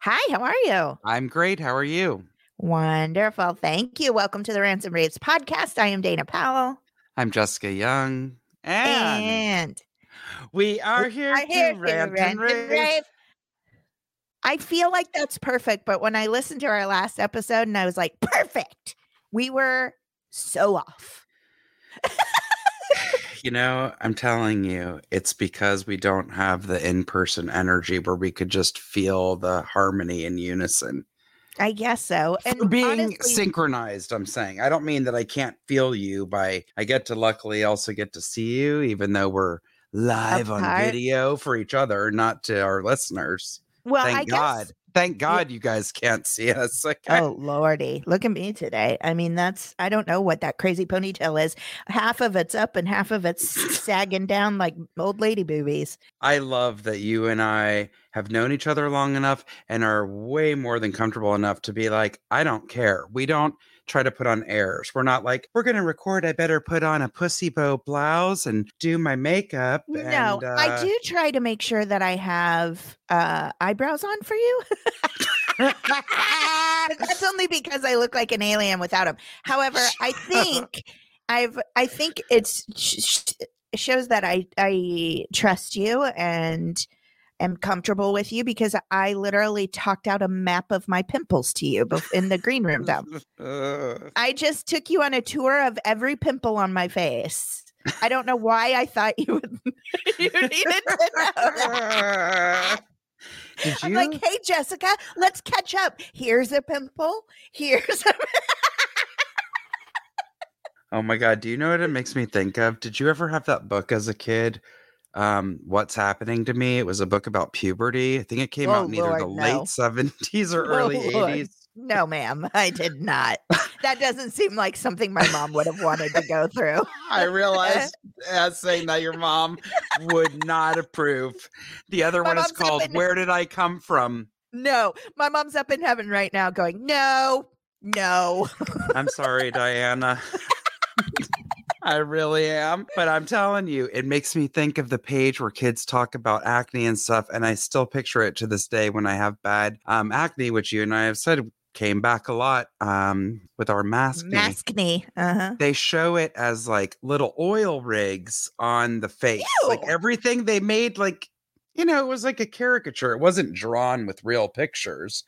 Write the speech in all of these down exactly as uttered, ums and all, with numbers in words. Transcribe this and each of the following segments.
Hi, how are you? I'm great. How are you? Wonderful. Thank you. Welcome to the Rants and Raves podcast. I am Dana Powell. I'm Jessica Young. And, and we are here, we are here to rant, rant and rave. And rave. I feel like that's perfect, but when I listened to our last episode and I was like, perfect. We were so off. You know, I'm telling you, it's because we don't have the in-person energy where we could just feel the harmony in unison. I guess so. And for being honestly, synchronized, I'm saying. I don't mean that I can't feel you by, I get to luckily also get to see you, even though we're live apart. On video for each other, not to our listeners. Well, thank I God. Guess, thank God you guys can't see us. Like, oh, Lordy. Look at me today. I mean, that's, I don't know what that crazy ponytail is. Half of it's up and half of it's sagging down like old lady boobies. I love that you and I have known each other long enough and are way more than comfortable enough to be like, I don't care. We don't try to put on airs. We're not like, we're going to record. I better put on a pussy bow blouse and do my makeup. No, and, uh, I do try to make sure that I have uh, eyebrows on for you. That's only because I look like an alien without them. However, I think I've, I think it's it shows that I, I trust you and am comfortable with you because I literally talked out a map of my pimples to you in the green room dump. I just took you on a tour of every pimple on my face. I don't know why I thought you would. You needed to know that. Did you? I'm like, hey, Jessica, let's catch up. Here's a pimple. Here's a. Oh my God! Do you know what it makes me think of? Did you ever have that book as a kid? Um, What's Happening to Me? It was a book about puberty. I think it came oh, out in either Lord, the no. late seventies or oh, early eighties. No, ma'am, I did not. That doesn't seem like something my mom would have wanted to go through. I realized as saying that your mom would not approve. The other my one is called in- Where Did I Come From? No, my mom's up in heaven right now going, no, no. I'm sorry, Diana. I really am. But I'm telling you, it makes me think of the page where kids talk about acne and stuff. And I still picture it to this day when I have bad um, acne, which you and I have said came back a lot um, with our mask. Maskne. Uh-huh. They show it as like little oil rigs on the face. Ew. Like everything they made, like, you know, it was like a caricature. It wasn't drawn with real pictures.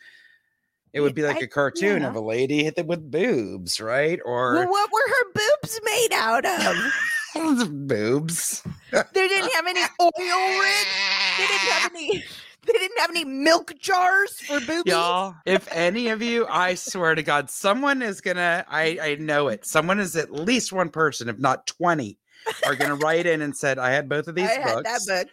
It would be like I, a cartoon yeah. of a lady hit them with boobs, right? Or well, what were her boobs made out of? Boobs. They didn't have any oil rigs. They didn't have any. They didn't have any milk jars for boobies. Y'all, if any of you, I swear to God, someone is gonna. I I know it. Someone is at least one person, if not twenty, are gonna write in and said, "I had both of these I books." Had that book.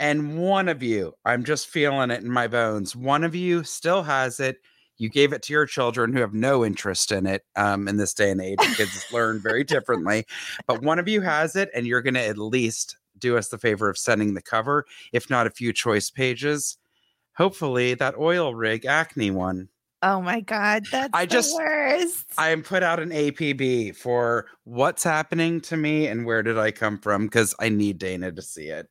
And one of you, I'm just feeling it in my bones. One of you still has it. You gave it to your children who have no interest in it um, in this day and age. Kids learn very differently. But one of you has it, and you're going to at least do us the favor of sending the cover, if not a few choice pages. Hopefully that oil rig acne one. Oh, my God. That's I the just, worst. I am put out an A P B for What's Happening to Me and Where Did I Come From? Because I need Dana to see it.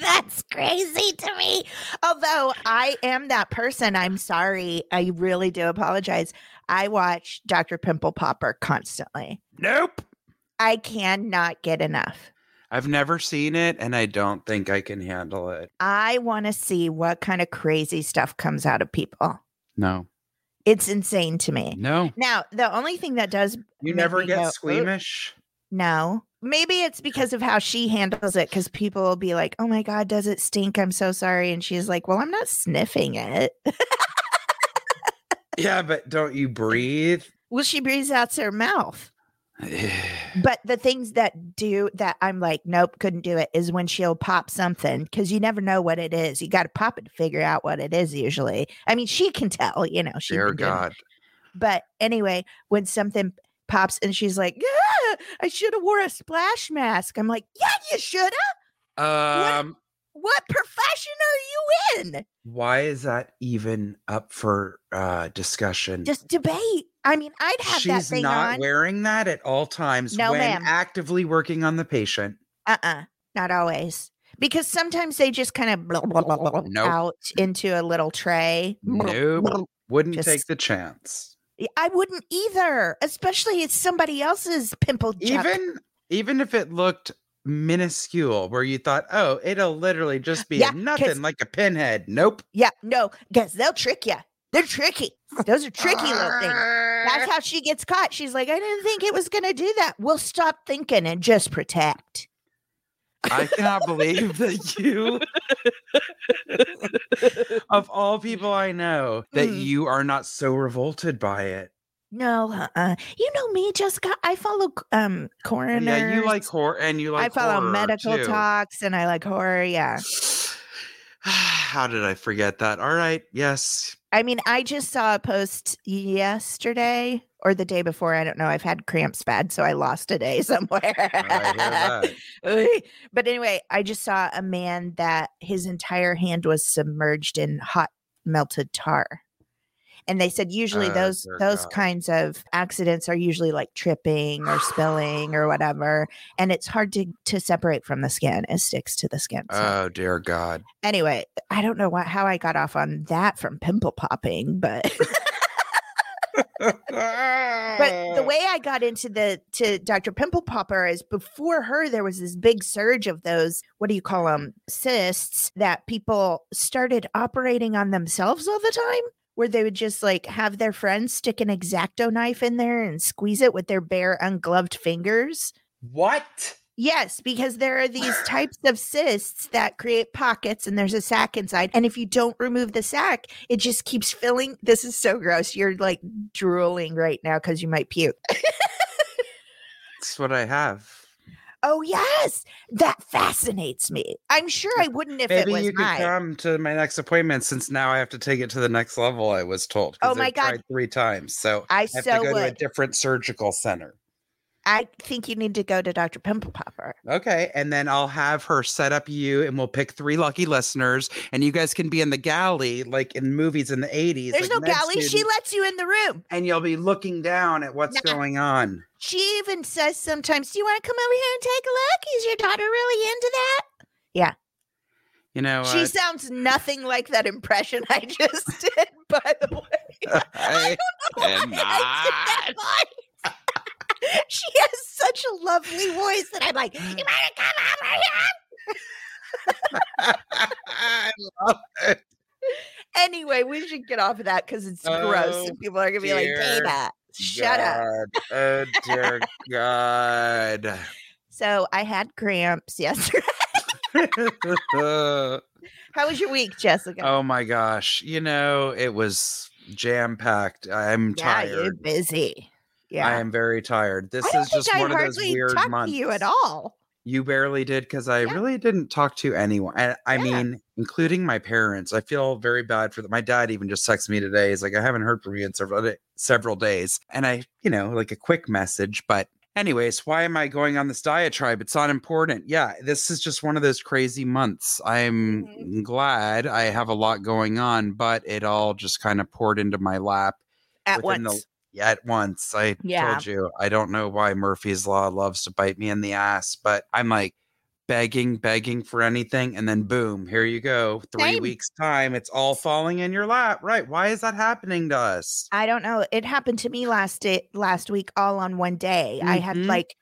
That's crazy to me. Although I am that person. I'm sorry. I really do apologize. I watch Doctor Pimple Popper constantly. Nope. I cannot get enough. I've never seen it, and I don't think I can handle it. I want to see what kind of crazy stuff comes out of people. No. It's insane to me. No. Now, the only thing that does... You never get go, squeamish? No. Maybe it's because of how she handles it, because people will be like, oh, my God, does it stink? I'm so sorry. And she's like, well, I'm not sniffing it. Yeah, but don't you breathe? Well, she breathes out her mouth. But the things that do that I'm like, nope, couldn't do it, is when she'll pop something, because you never know what it is. You got to pop it to figure out what it is usually. I mean, she can tell, you know. She Dear God. But anyway, when something pops and she's like, yeah, I should have wore a splash mask. I'm like, yeah, you should have. Um, what, what profession are you in? Why is that even up for uh, discussion? Just debate. I mean, I'd have She's that thing on. She's not wearing that at all times no, when ma'am. actively working on the patient. Uh-uh. Not always. Because sometimes they just kind of blah, blah, blah, nope. out into a little tray. Nope. Blah, blah. Wouldn't just, take the chance. I wouldn't either. Especially if somebody else's pimple jump. Even, even if it looked minuscule where you thought, oh, it'll literally just be yeah, nothing like a pinhead. Nope. Yeah. No. Because they'll trick you. They're tricky. Those are tricky little things. That's how she gets caught. She's like, I didn't think it was going to do that. We'll stop thinking and just protect. I cannot believe that you, of all people I know, that mm. you are not so revolted by it. No, uh-uh. You know me, Jessica. I follow um coroners. Yeah, you like horror, and you like. I follow horror medical too. Talks, and I like horror. Yeah. How did I forget that? All right. Yes. I mean, I just saw a post yesterday or the day before. I don't know. I've had cramps bad, so I lost a day somewhere. I hear that. But anyway, I just saw a man that his entire hand was submerged in hot melted tar. And they said usually uh, those those God. kinds of accidents are usually like tripping or spilling or whatever. And it's hard to, to separate from the skin. It sticks to the skin. So. Oh, dear God. Anyway, I don't know what, how I got off on that from pimple popping, but... But the way I got into the to Doctor Pimple Popper is before her, there was this big surge of those, what do you call them, cysts that people started operating on themselves all the time. Where they would just like have their friends stick an X-Acto knife in there and squeeze it with their bare, ungloved fingers. What? Yes, because there are these types of cysts that create pockets and there's a sac inside. And if you don't remove the sac, it just keeps filling. This is so gross. You're like drooling right now because you might puke. That's what I have. Oh, yes. That fascinates me. I'm sure I wouldn't if Maybe it was Maybe you could mine. Come to my next appointment since now I have to take it to the next level, I was told. Oh, my I've God. Tried three times. So I, I have so to go would. to a different surgical center. I think you need to go to Doctor Pimple Popper. Okay. And then I'll have her set up you and we'll pick three lucky listeners and you guys can be in the galley like in movies in the eighties. There's like no galley. Student, she lets you in the room. And you'll be looking down at what's nah. going on. She even says sometimes, do you want to come over here and take a look? Is your daughter really into that? Yeah. You know, she uh, sounds nothing like that impression I just did, by the way. I, I don't know why I did that voice. She has such a lovely voice that I'm like, you want to come over here? I love it. Anyway, we should get off of that because it's oh, gross. And people are going to be like, Dana, shut God. up. Oh, dear God. So I had cramps yesterday. How was your week, Jessica? Oh, my gosh. You know, it was jam-packed. I'm yeah, tired. You're busy. Yeah. I am very tired. This is just I one of those weird months. To you at all? You barely did because I yeah. really didn't talk to anyone. I, I yeah. mean, including my parents. I feel very bad for them. My dad even just texted me today. He's like, I haven't heard from you in several day- several days, and I, you know, like a quick message. But anyways, why am I going on this diatribe? It's not important. Yeah, this is just one of those crazy months. I'm mm-hmm. glad I have a lot going on, but it all just kind of poured into my lap at once. The- Yeah, at once. I yeah. told you, I don't know why Murphy's Law loves to bite me in the ass, but I'm like begging, begging for anything. And then boom, here you go. Three Same. weeks time. It's all falling in your lap. Right. Why is that happening to us? I don't know. It happened to me last day, last week, all on one day. Mm-hmm. I had like,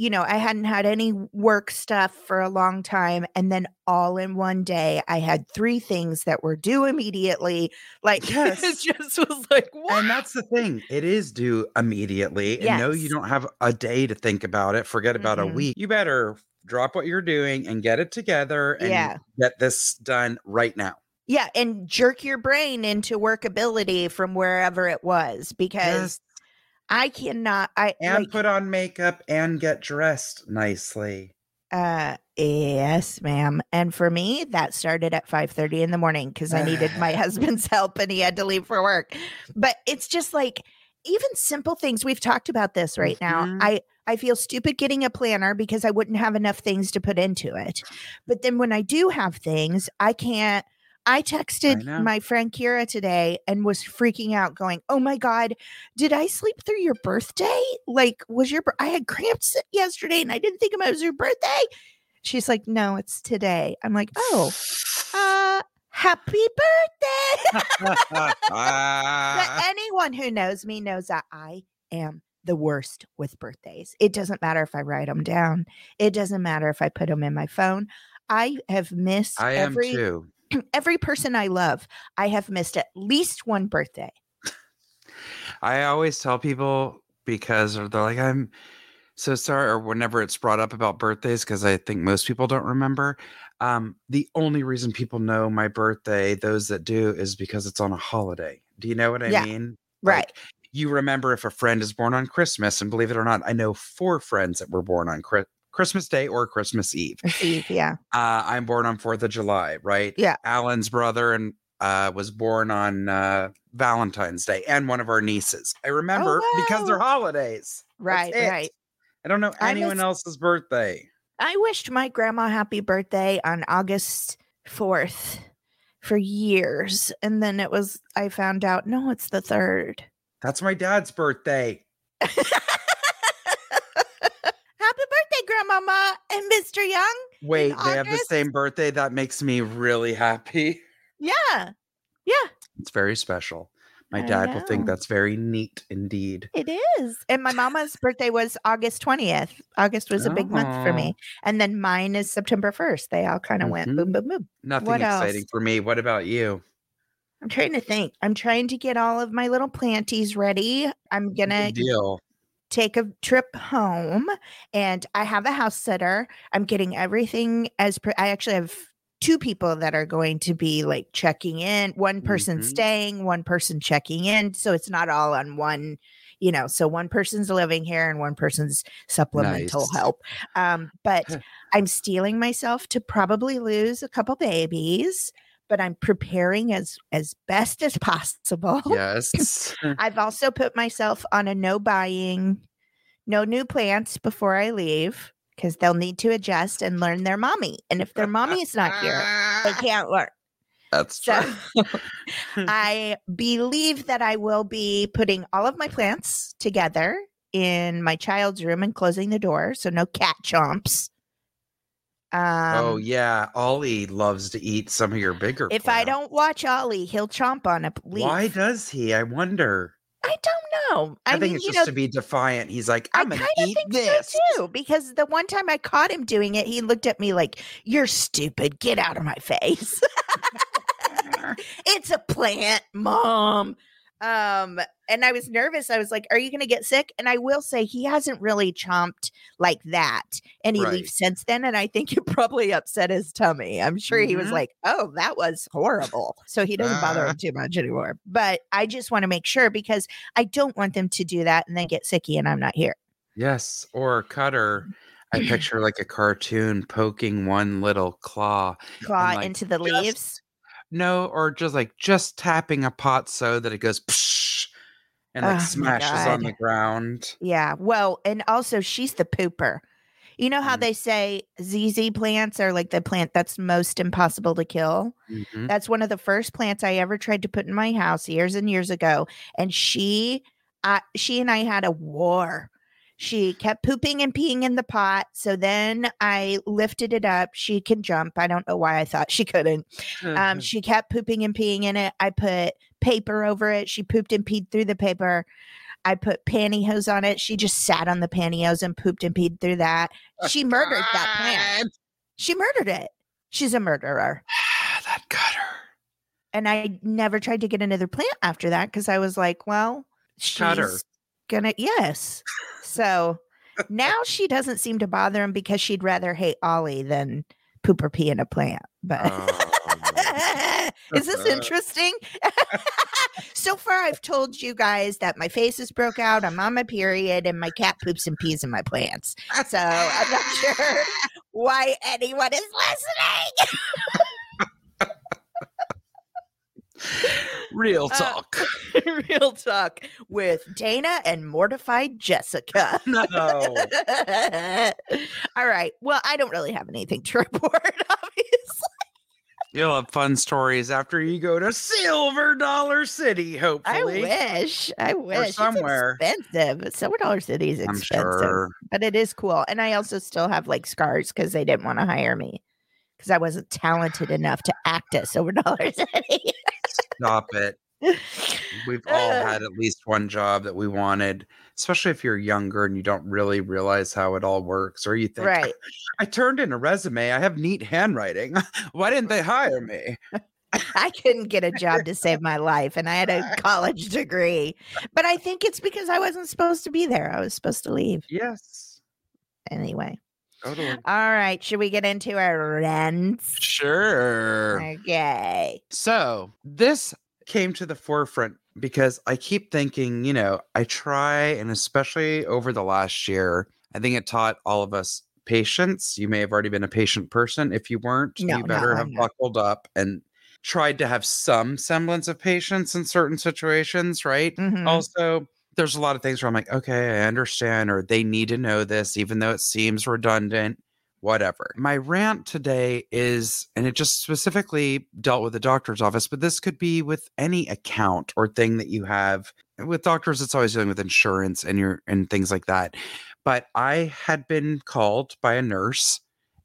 you know, I hadn't had any work stuff for a long time. And then all in one day, I had three things that were due immediately. Like, yes. It just was like, what? And that's the thing. It is due immediately. Yes. And no, you don't have a day to think about it. Forget about mm-hmm. a week. You better drop what you're doing and get it together and yeah. get this done right now. Yeah. And jerk your brain into workability from wherever it was because... Yes. I cannot. I and like, put on makeup and get dressed nicely. Uh, yes, ma'am. And for me, that started at five thirty in the morning because I needed my husband's help and he had to leave for work. But it's just like even simple things. We've talked about this right mm-hmm. now. I, I feel stupid getting a planner because I wouldn't have enough things to put into it. But then when I do have things, I can't. I texted I my friend Kira today and was freaking out going, oh my God, did I sleep through your birthday? Like, was your, I had cramps yesterday and I didn't think it was your birthday. She's like, no, it's today. I'm like, oh, uh, happy birthday. But anyone who knows me knows that I am the worst with birthdays. It doesn't matter if I write them down. It doesn't matter if I put them in my phone. I have missed I am every- too. Every person I love, I have missed at least one birthday. I always tell people because they're like, I'm so sorry, or whenever it's brought up about birthdays, because I think most people don't remember. Um, the only reason people know my birthday, those that do, is because it's on a holiday. Do you know what I yeah, mean? Right. Like, you remember if a friend is born on Christmas, and believe it or not, I know four friends that were born on Christmas. Christmas Day or Christmas Eve. Eve, yeah. Uh, I'm born on fourth of July, right? Yeah. Alan's brother and uh, was born on uh, Valentine's Day, and one of our nieces. I remember oh, wow. because they're holidays. Right, right. I don't know anyone missed, else's birthday. I wished my grandma happy birthday on August fourth for years. And then it was, I found out, no, it's the third. That's my dad's birthday. Grandmama and Mister Young. Wait, they have the same birthday? That makes me really happy. Yeah. Yeah. It's very special. My I dad know. will think that's very neat indeed. It is. And my mama's birthday was August twentieth. August was oh. a big month for me. And then mine is September first. They all kind of mm-hmm. went boom, boom, boom. Nothing what exciting else? for me. What about you? I'm trying to think. I'm trying to get all of my little planties ready. I'm going to deal. take a trip home, and I have a house sitter. I'm getting everything as per- I actually have two people that are going to be like checking in, one person mm-hmm. staying, one person checking in. So it's not all on one, you know, so one person's living here and one person's supplemental nice. help. Um, but I'm steeling myself to probably lose a couple babies, but I'm preparing as, as best as possible. Yes. I've also put myself on a no buying, no new plants before I leave, because they'll need to adjust and learn their mommy. And if their mommy is not here, they can't learn. That's so true. I believe that I will be putting all of my plants together in my child's room and closing the door. So no cat chomps. Um, oh yeah, Ollie loves to eat some of your bigger if plants. I don't watch Ollie, he'll chomp on a leaf. Why does he? I wonder. I don't know. I, I think mean, it's you just know, to be defiant. He's like, I'm I gonna eat think this so too, because the one time I caught him doing it, he looked at me like, "You're stupid. Get out of my face." It's a plant, Mom. Um, and I was nervous. I was like, are you going to get sick? And I will say he hasn't really chomped like that any right. leaf since then. And I think it probably upset his tummy. I'm sure mm-hmm. he was like, oh, that was horrible. So he doesn't uh. bother him too much anymore. But I just want to make sure, because I don't want them to do that and then get sicky and I'm not here. Yes. Or Cutter. I picture like a cartoon poking one little claw. Claw like, into the just- leaves. No, or just like just tapping a pot so that it goes psh, and like oh smashes on the ground. Yeah. Well, and also she's the pooper. You know how mm-hmm. they say Z Z plants are like the plant that's most impossible to kill? Mm-hmm. That's one of the first plants I ever tried to put in my house years and years ago. And she, uh, she and I had a war. She kept pooping and peeing in the pot. So then I lifted it up. She can jump. I don't know why I thought she couldn't. Um, she kept pooping and peeing in it. I put paper over it. She pooped and peed through the paper. I put pantyhose on it. She just sat on the pantyhose and pooped and peed through that. She murdered that plant. She murdered it. She's a murderer. That got her. And I never tried to get another plant after that, because I was like, well, she's Cutter. gonna yes. So now she doesn't seem to bother him, because she'd rather hate Ollie than poop or pee in a plant. But oh, is this interesting? so far I've told you guys that my faces broke out, I'm on my period, and my cat poops and pees in my plants. So I'm not sure why anyone is listening. Real talk. Uh, real talk with Dana and mortified Jessica. No. All right. Well, I don't really have anything to report, obviously. You'll have fun stories after you go to Silver Dollar City, hopefully. I wish. I wish. Or somewhere. It's expensive. Silver Dollar City is expensive. I'm sure. But it is cool. And I also still have like scars because they didn't want to hire me because I wasn't talented enough to act at Silver Dollar City. Stop it. We've all had at least one job that we wanted, especially if you're younger and you don't really realize how it all works, or you think, right, I turned in a resume, I have neat handwriting, why didn't they hire me? I couldn't get a job to save my life, and I had a college degree, but I think it's because I wasn't supposed to be there. I was supposed to leave. Yes. Anyway. Totally. All right. Should we get into our rants? Sure. Okay. So this came to the forefront because I keep thinking, you know, I try, and especially over the last year, I think it taught all of us patience. You may have already been a patient person. If you weren't, no, you better no, have buckled up and tried to have some semblance of patience in certain situations, right? Mm-hmm. Also, there's a lot of things where I'm like, okay, I understand, or they need to know this, even though it seems redundant, whatever. My rant today is, and it just specifically dealt with the doctor's office, but this could be with any account or thing that you have. With doctors, it's always dealing with insurance and your and things like that. But I had been called by a nurse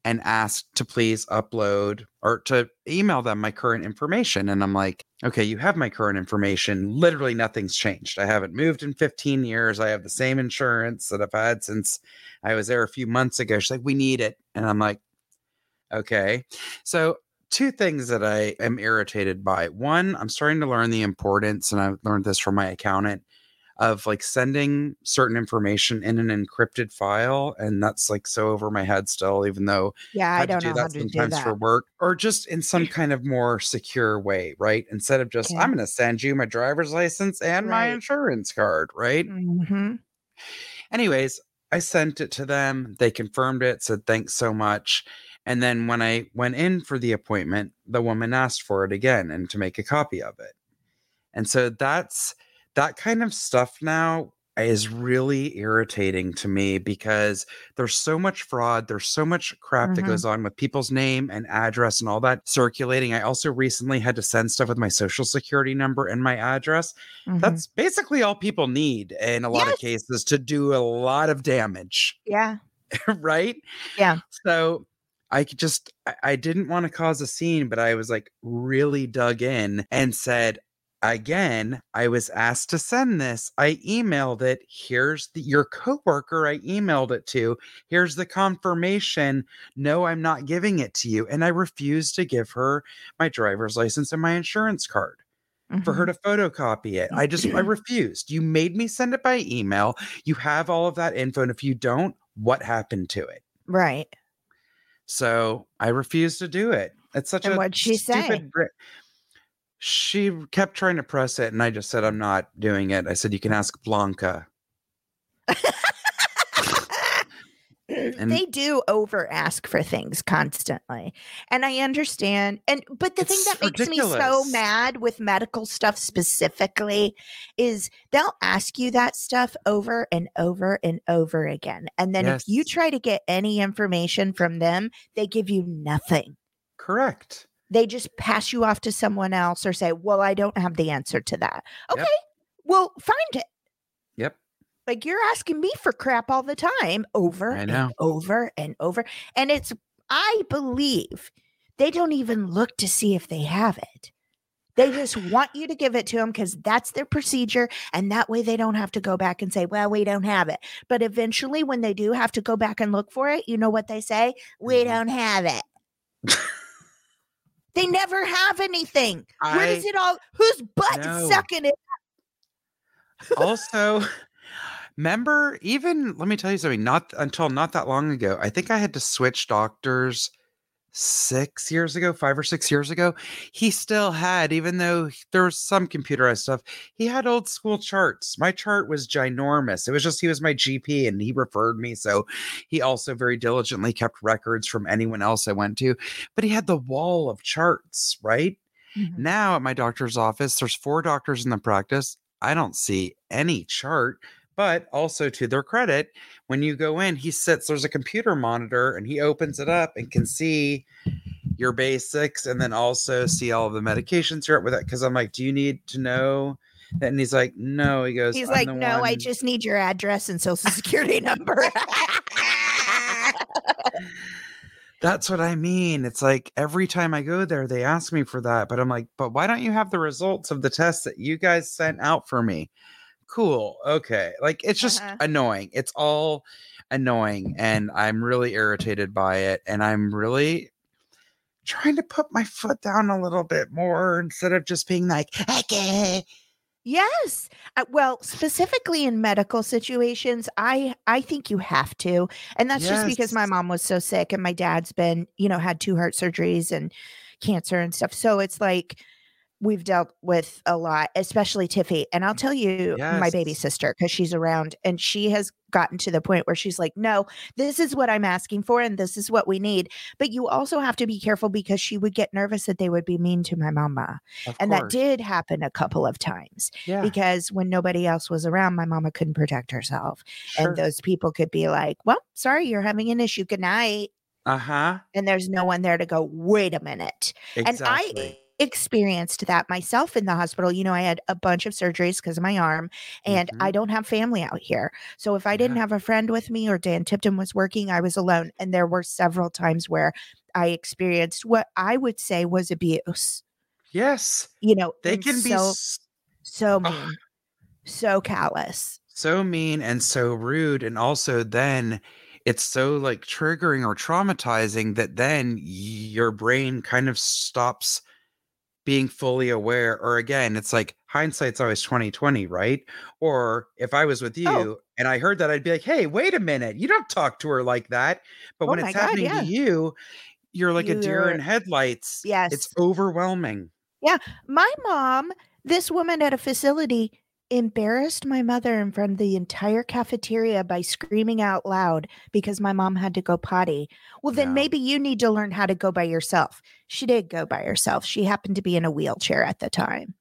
and asked to please upload or to email them my current information. And I'm like, okay, you have my current information. Literally nothing's changed. I haven't moved in fifteen years. I have the same insurance that I've had since I was there a few months ago. She's like, we need it. And I'm like, okay. So two things that I am irritated by. One, I'm starting to learn the importance, and I've learned this from my accountant, of like sending certain information in an encrypted file. And that's like so over my head still, even though yeah, I, I don't do know that how to sometimes do that. For work, or just in some kind of more secure way, right? Instead of just, yeah. I'm going to send you my driver's license and right. my insurance card, right? Mm-hmm. Anyways, I sent it to them. They confirmed it, said thanks so much. And then when I went in for the appointment, the woman asked for it again and to make a copy of it. And so that's That kind of stuff now is really irritating to me because there's so much fraud. There's so much crap mm-hmm. that goes on with people's name and address and all that circulating. I also recently had to send stuff with my social security number and my address. Mm-hmm. That's basically all people need in a lot yes. of cases to do a lot of damage. Yeah. Right? Yeah. So I could just, I didn't want to cause a scene, but I was like really dug in and said, again, I was asked to send this. I emailed it. Here's the, your coworker I emailed it to. Here's the confirmation. No, I'm not giving it to you. And I refused to give her my driver's license and my insurance card mm-hmm. for her to photocopy it. I just, I refused. You made me send it by email. You have all of that info. And if you don't, what happened to it? Right. So I refused to do it. It's such and a what'd she stupid... Say? She kept trying to press it, and I just said, I'm not doing it. I said, you can ask Blanca. And they do over ask for things constantly. And I understand. And but the thing that makes ridiculous. me so mad with medical stuff specifically is they'll ask you that stuff over and over and over again. And then yes. if you try to get any information from them, they give you nothing. Correct. They just pass you off to someone else or say, well, I don't have the answer to that. Okay, yep. well, find it. Yep. Like you're asking me for crap all the time over and over and over. And it's, I believe they don't even look to see if they have it. They just want you to give it to them because that's their procedure. And that way they don't have to go back and say, well, we don't have it. But eventually when they do have to go back and look for it, you know what they say? We don't have it. They never have anything. I, Where is it all? Whose butt no. is sucking it? Also, remember, even, let me tell you something, not until not that long ago, I think I had to switch doctors six years ago, five or six years ago, he still had, even though there was some computerized stuff, he had old school charts. My chart was ginormous. It was just, he was my G P and he referred me. So he also very diligently kept records from anyone else I went to, but he had the wall of charts, right? Mm-hmm. Now at my doctor's office, there's four doctors in the practice. I don't see any chart. But also to their credit, when you go in, he sits, there's a computer monitor and he opens it up and can see your basics and then also see all of the medications you're up with it. Cause I'm like, do you need to know that? And he's like, no, he goes, he's like, no, one. I just need your address and social security number. That's what I mean. It's like every time I go there, they ask me for that, but I'm like, but why don't you have the results of the tests that you guys sent out for me? Cool. Okay. Like it's just uh-huh. annoying. It's all annoying. And I'm really irritated by it. And I'm really trying to put my foot down a little bit more instead of just being like, okay. Yes. Uh, well, specifically in medical situations, I, I think you have to. And that's yes. just because my mom was so sick and my dad's been, you know, had two heart surgeries and cancer and stuff. So it's like, we've dealt with a lot, especially Tiffy. And I'll tell you yes. my baby sister, because she's around and she has gotten to the point where she's like, no, this is what I'm asking for. And this is what we need. But you also have to be careful because she would get nervous that they would be mean to my mama. Of and course. That did happen a couple of times yeah. because when nobody else was around, my mama couldn't protect herself. Sure. And those people could be like, well, sorry, you're having an issue. Good night. Uh-huh. And there's no one there to go, wait a minute. Exactly. And I experienced that myself in the hospital. You know, I had a bunch of surgeries because of my arm and mm-hmm. I don't have family out here. So if I didn't yeah. have a friend with me or Dan Tipton was working, I was alone. And there were several times where I experienced what I would say was abuse. Yes. You know, they can so, be s- so mean, oh. so callous, so mean and so rude. And also then it's so like triggering or traumatizing that then your brain kind of stops being fully aware, or again, it's like hindsight's always twenty twenty, right? Or if I was with you oh. and I heard that, I'd be like, hey, wait a minute, you don't talk to her like that. But oh when it's God, happening yeah. to you, you're like you're... a deer in headlights. Yes. It's overwhelming. Yeah. My mom, this woman at a facility, embarrassed my mother in front of the entire cafeteria by screaming out loud because my mom had to go potty. Well, then no. maybe you need to learn how to go by yourself. She did go by herself. She happened to be in a wheelchair at the time.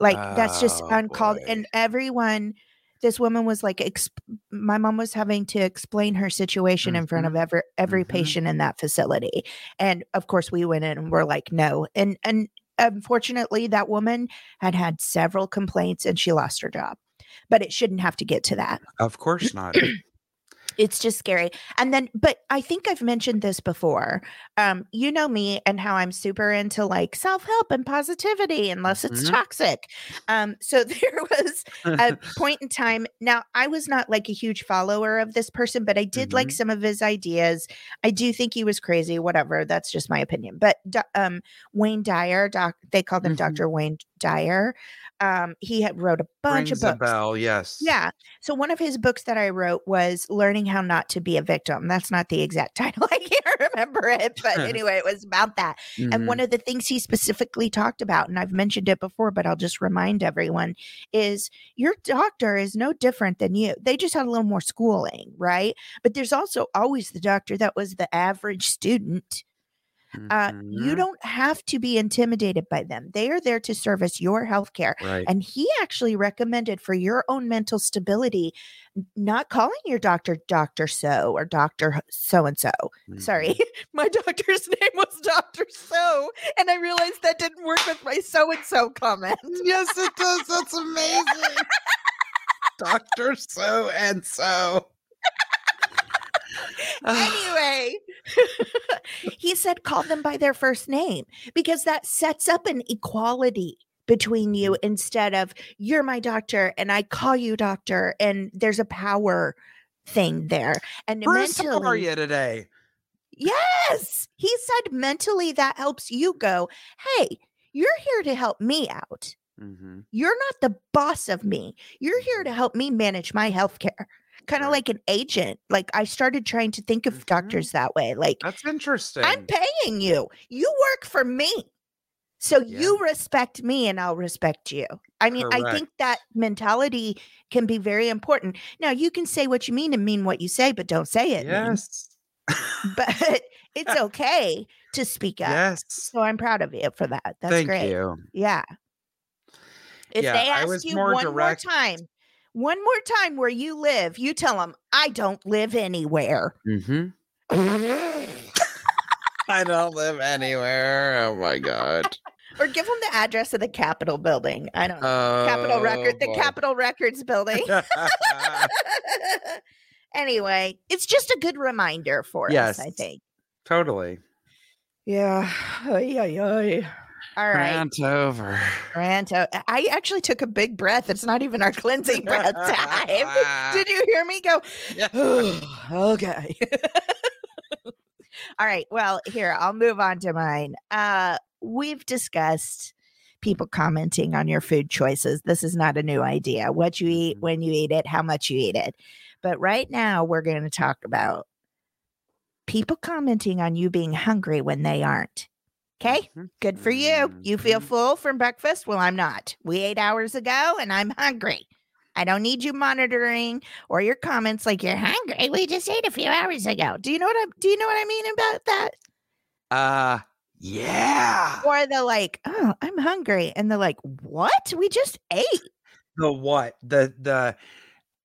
Like oh, that's just uncalled. Boy. And everyone, this woman was like, exp- my mom was having to explain her situation mm-hmm. in front of every, every mm-hmm. patient in that facility. And of course we went in and we're like, no. And, and, unfortunately, that woman had had several complaints and she lost her job, but it shouldn't have to get to that. Of course not. It's just scary. And then, but I think I've mentioned this before. Um, you know me and how I'm super into like self-help and positivity, unless it's mm-hmm. toxic. Um, so there was a point in time. Now, I was not like a huge follower of this person, but I did mm-hmm. like some of his ideas. I do think he was crazy, whatever. That's just my opinion. But um, Wayne Dyer, doc, they called him mm-hmm. Doctor Wayne Dyer. Um, he had wrote a bunch Rings of books. A bell, yes. Yeah. So one of his books that I wrote was Learning How Not to Be a Victim. That's not the exact title. I can't remember it, but anyway, it was about that. Mm-hmm. And one of the things he specifically talked about, and I've mentioned it before, but I'll just remind everyone, is your doctor is no different than you. They just had a little more schooling, right? But there's also always the doctor that was the average student. Uh, you don't have to be intimidated by them. They are there to service your healthcare. Right. And he actually recommended for your own mental stability, not calling your doctor, Doctor So or Doctor So-and-so. Mm. Sorry, my doctor's name was Doctor So. And I realized that didn't work with my so-and-so comment. Yes, it does. That's amazing. Doctor So-and-so. Anyway, he said, call them by their first name because that sets up an equality between you instead of you're my doctor and I call you doctor. And there's a power thing there. And Bruce, mentally, how are you today? Yes. He said mentally that helps you go, hey, you're here to help me out. Mm-hmm. You're not the boss of me. You're here to help me manage my healthcare. kind of like an agent. Like I started trying to think of mm-hmm. doctors that way. Like that's interesting. I'm paying you. You work for me. So yeah. you respect me and I'll respect you. I mean, correct. I think that mentality can be very important. Now you can say what you mean and mean what you say, but don't say it. Yes. But it's okay to speak up. Yes. So I'm proud of you for that. That's Thank great. You. Yeah. If yeah, they ask you one direct. more time, one more time where you live, you tell them, I don't live anywhere. Mm-hmm. I don't live anywhere. Oh my God. Or give them the address of the Capitol building. I don't know. Oh, Capitol Record, boy. The Capitol Records building. Anyway, it's just a good reminder for yes, us, I think. Totally. Yeah. Ay, ay, ay. All right. Rant over. Rant over. I actually took a big breath. It's not even our cleansing breath time. Did you hear me go? Oh, okay. All right. Well, here, I'll move on to mine. Uh, we've discussed people commenting on your food choices. This is not a new idea. What you eat, when you eat it, how much you eat it. But right now, we're going to talk about people commenting on you being hungry when they aren't. Okay, good for you. You feel full from breakfast? Well, I'm not. We ate hours ago and I'm hungry. I don't need you monitoring or your comments like you're hungry. We just ate a few hours ago. Do you know what I do you know what I mean about that? Uh yeah. Or the like, oh, I'm hungry. And they're like, what? We just ate. The what? The the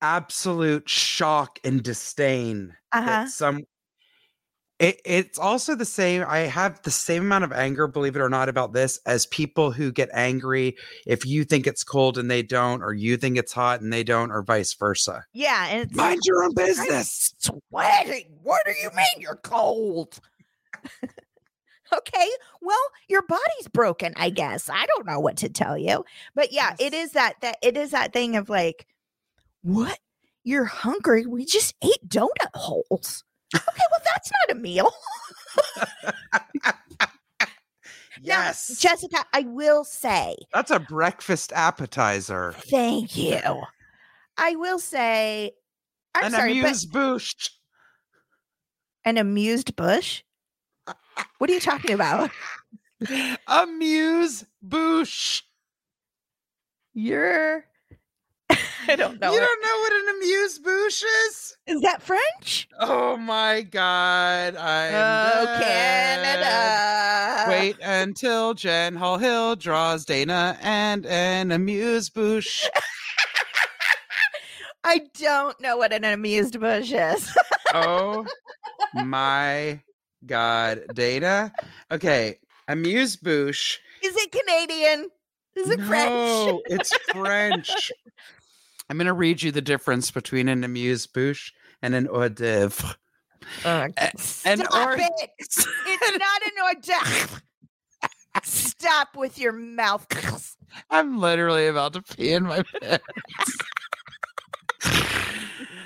absolute shock and disdain uh-huh. that some It, it's also the same. I have the same amount of anger, believe it or not, about this as people who get angry if you think it's cold and they don't, or you think it's hot and they don't, or vice versa. Yeah. And it's mind like, your own business. I'm sweating. What do you mean you're cold? Okay. Well, your body's broken, I guess. I don't know what to tell you. But yeah, yes. it is that, that it is that thing of like, what? You're hungry. We just ate donut holes. Okay, well, that's not a meal. Yes. Now, Jessica, I will say. That's a breakfast appetizer. Thank you. I will say. I'm An sorry, amused but, bush. An amused bush? What are you talking about? Amuse bush. You're. I don't know. You what... don't know what an amuse-bouche is? Is that French? Oh my God. I'm oh, dead. Canada. Wait until Jen Hall Hill draws Dana and an amuse-bouche. I don't know what an amuse-bouche is. Oh my God. Dana? Okay. Amuse-bouche. Is it Canadian? Is it no, French? No, it's French. I'm going to read you the difference between an amuse-bouche and an hors d'oeuvre. Uh, a- stop or- it. It's not an hors d'oeuvre. Stop with your mouth. I'm literally about to pee in my pants.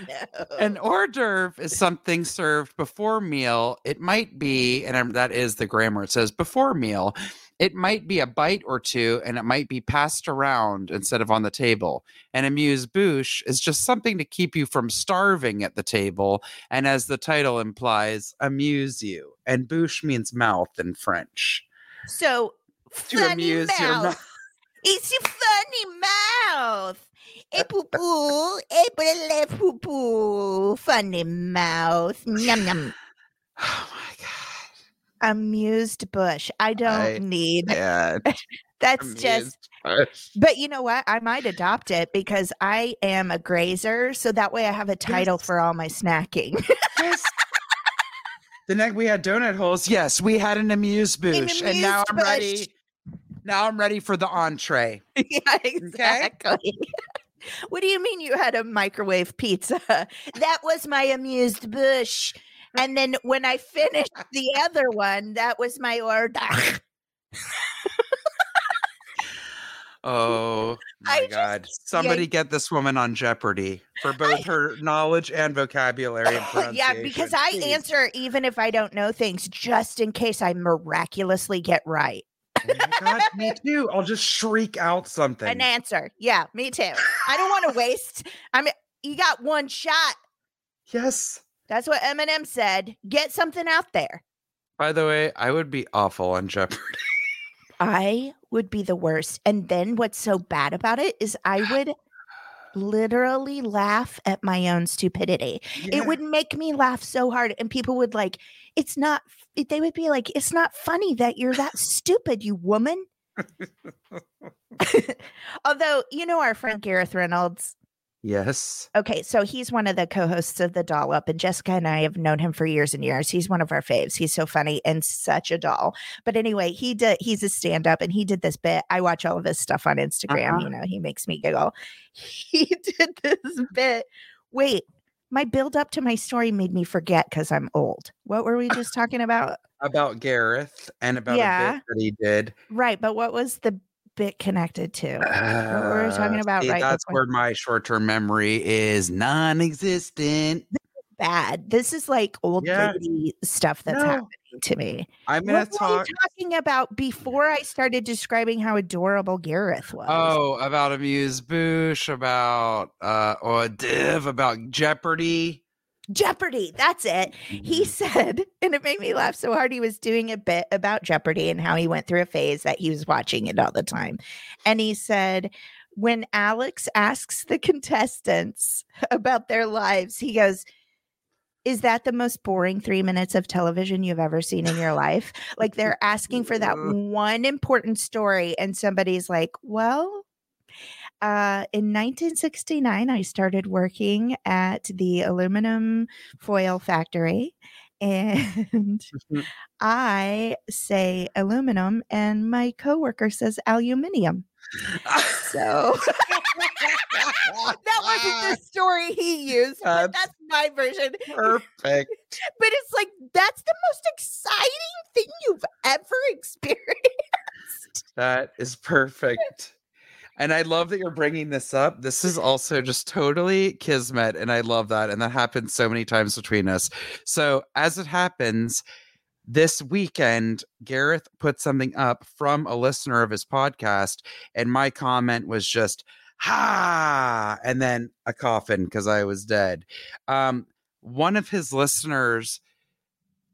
No. An hors d'oeuvre is something served before meal. It might be, and I'm, that is the grammar. It says before meal. It might be a bite or two, and it might be passed around instead of on the table. An amuse-bouche is just something to keep you from starving at the table, and as the title implies, amuse you. And bouche means mouth in French. So, to funny amuse mouth. Your mouth. It's your funny mouth. Eh, poo-poo. Eh, brele, poo-poo. Funny mouth. Yum, yum. Oh, my God. Amused bush. I don't I, need yeah, that's just bush. But you know what, I might adopt it because I am a grazer, so that way I have a title yes. for all my snacking. Yes. The next we had donut holes. Yes, we had an amuse bouche, and now I'm bush. ready now I'm ready for the entree. Yeah, exactly. Okay? What do you mean you had a microwave pizza? That was my amused bush. And then when I finished the other one, that was my order. Oh, my I God. Just, Somebody yeah. get this woman on Jeopardy for both I, her knowledge and vocabulary. And yeah, because I Please. answer even if I don't know things, just in case I miraculously get right. Oh my God, me too. I'll just shriek out something. An answer. Yeah, me too. I don't want to waste. I mean, you got one shot. Yes. That's what Eminem said. Get something out there. By the way, I would be awful on Jeopardy. I would be the worst. And then what's so bad about it is I would literally laugh at my own stupidity. Yeah. It would make me laugh so hard. And people would like, it's not, they would be like, it's not funny that you're that stupid, you woman. Although, you know, our friend Gareth Reynolds. Yes. Okay. So he's one of the co-hosts of The Dollop, and Jessica and I have known him for years and years. He's one of our faves. He's so funny and such a doll. But anyway, he did, he's a stand-up, and he did this bit. I watch all of his stuff on Instagram. Uh-huh. You know, he makes me giggle. He did this bit. Wait, my build up to my story made me forget because I'm old. What were we just talking about? About Gareth and about yeah. a bit that he did. Right. But what was the bit connected to uh, what we were talking about? See, right, that's where my short-term memory is non-existent. This is bad. This is like old yeah. lady stuff that's no. happening to me. I'm gonna what talk were you talking about before I started describing how adorable Gareth was. Oh, about Amuse Buche, about uh or Div, about Jeopardy. Jeopardy, that's it. He said, and it made me laugh so hard, he was doing a bit about Jeopardy and how he went through a phase that he was watching it all the time. And he said, when Alex asks the contestants about their lives, he goes, is that the most boring three minutes of television you've ever seen in your life? Like, they're asking for that one important story, and somebody's like, well... Uh, in nineteen sixty-nine, I started working at the aluminum foil factory, and I say aluminum, and my coworker says aluminium. So that wasn't the story he used, but that's my version. Perfect. But it's like, that's the most exciting thing you've ever experienced. That is perfect. And I love that you're bringing this up. This is also just totally kismet. And I love that. And that happens so many times between us. So as it happens, this weekend, Gareth put something up from a listener of his podcast. And my comment was just, ha, and then a coffin because I was dead. Um, one of his listeners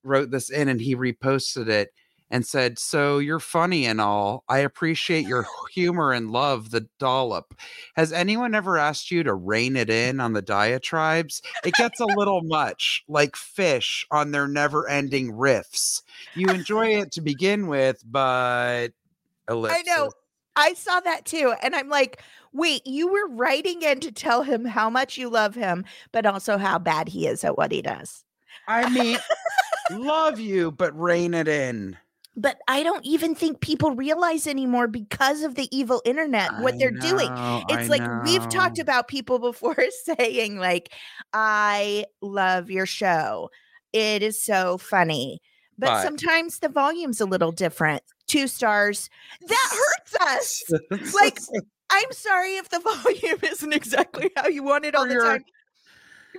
wrote this in and he reposted it. And said, so you're funny and all. I appreciate your humor and love The Dollop. Has anyone ever asked you to rein it in on the diatribes? It gets a little much, like fish on their never-ending riffs. You enjoy it to begin with, but... Ellipsis. I know. I saw that too. And I'm like, wait, you were writing in to tell him how much you love him, but also how bad he is at what he does. I mean, love you, but rein it in. But I don't even think people realize anymore because of the evil internet what I they're know, doing. It's I like know. We've talked about people before saying like, I love your show. It is so funny. But, but sometimes the volume's a little different. Two stars. That hurts us. Like, I'm sorry if the volume isn't exactly how you want it all the your- time.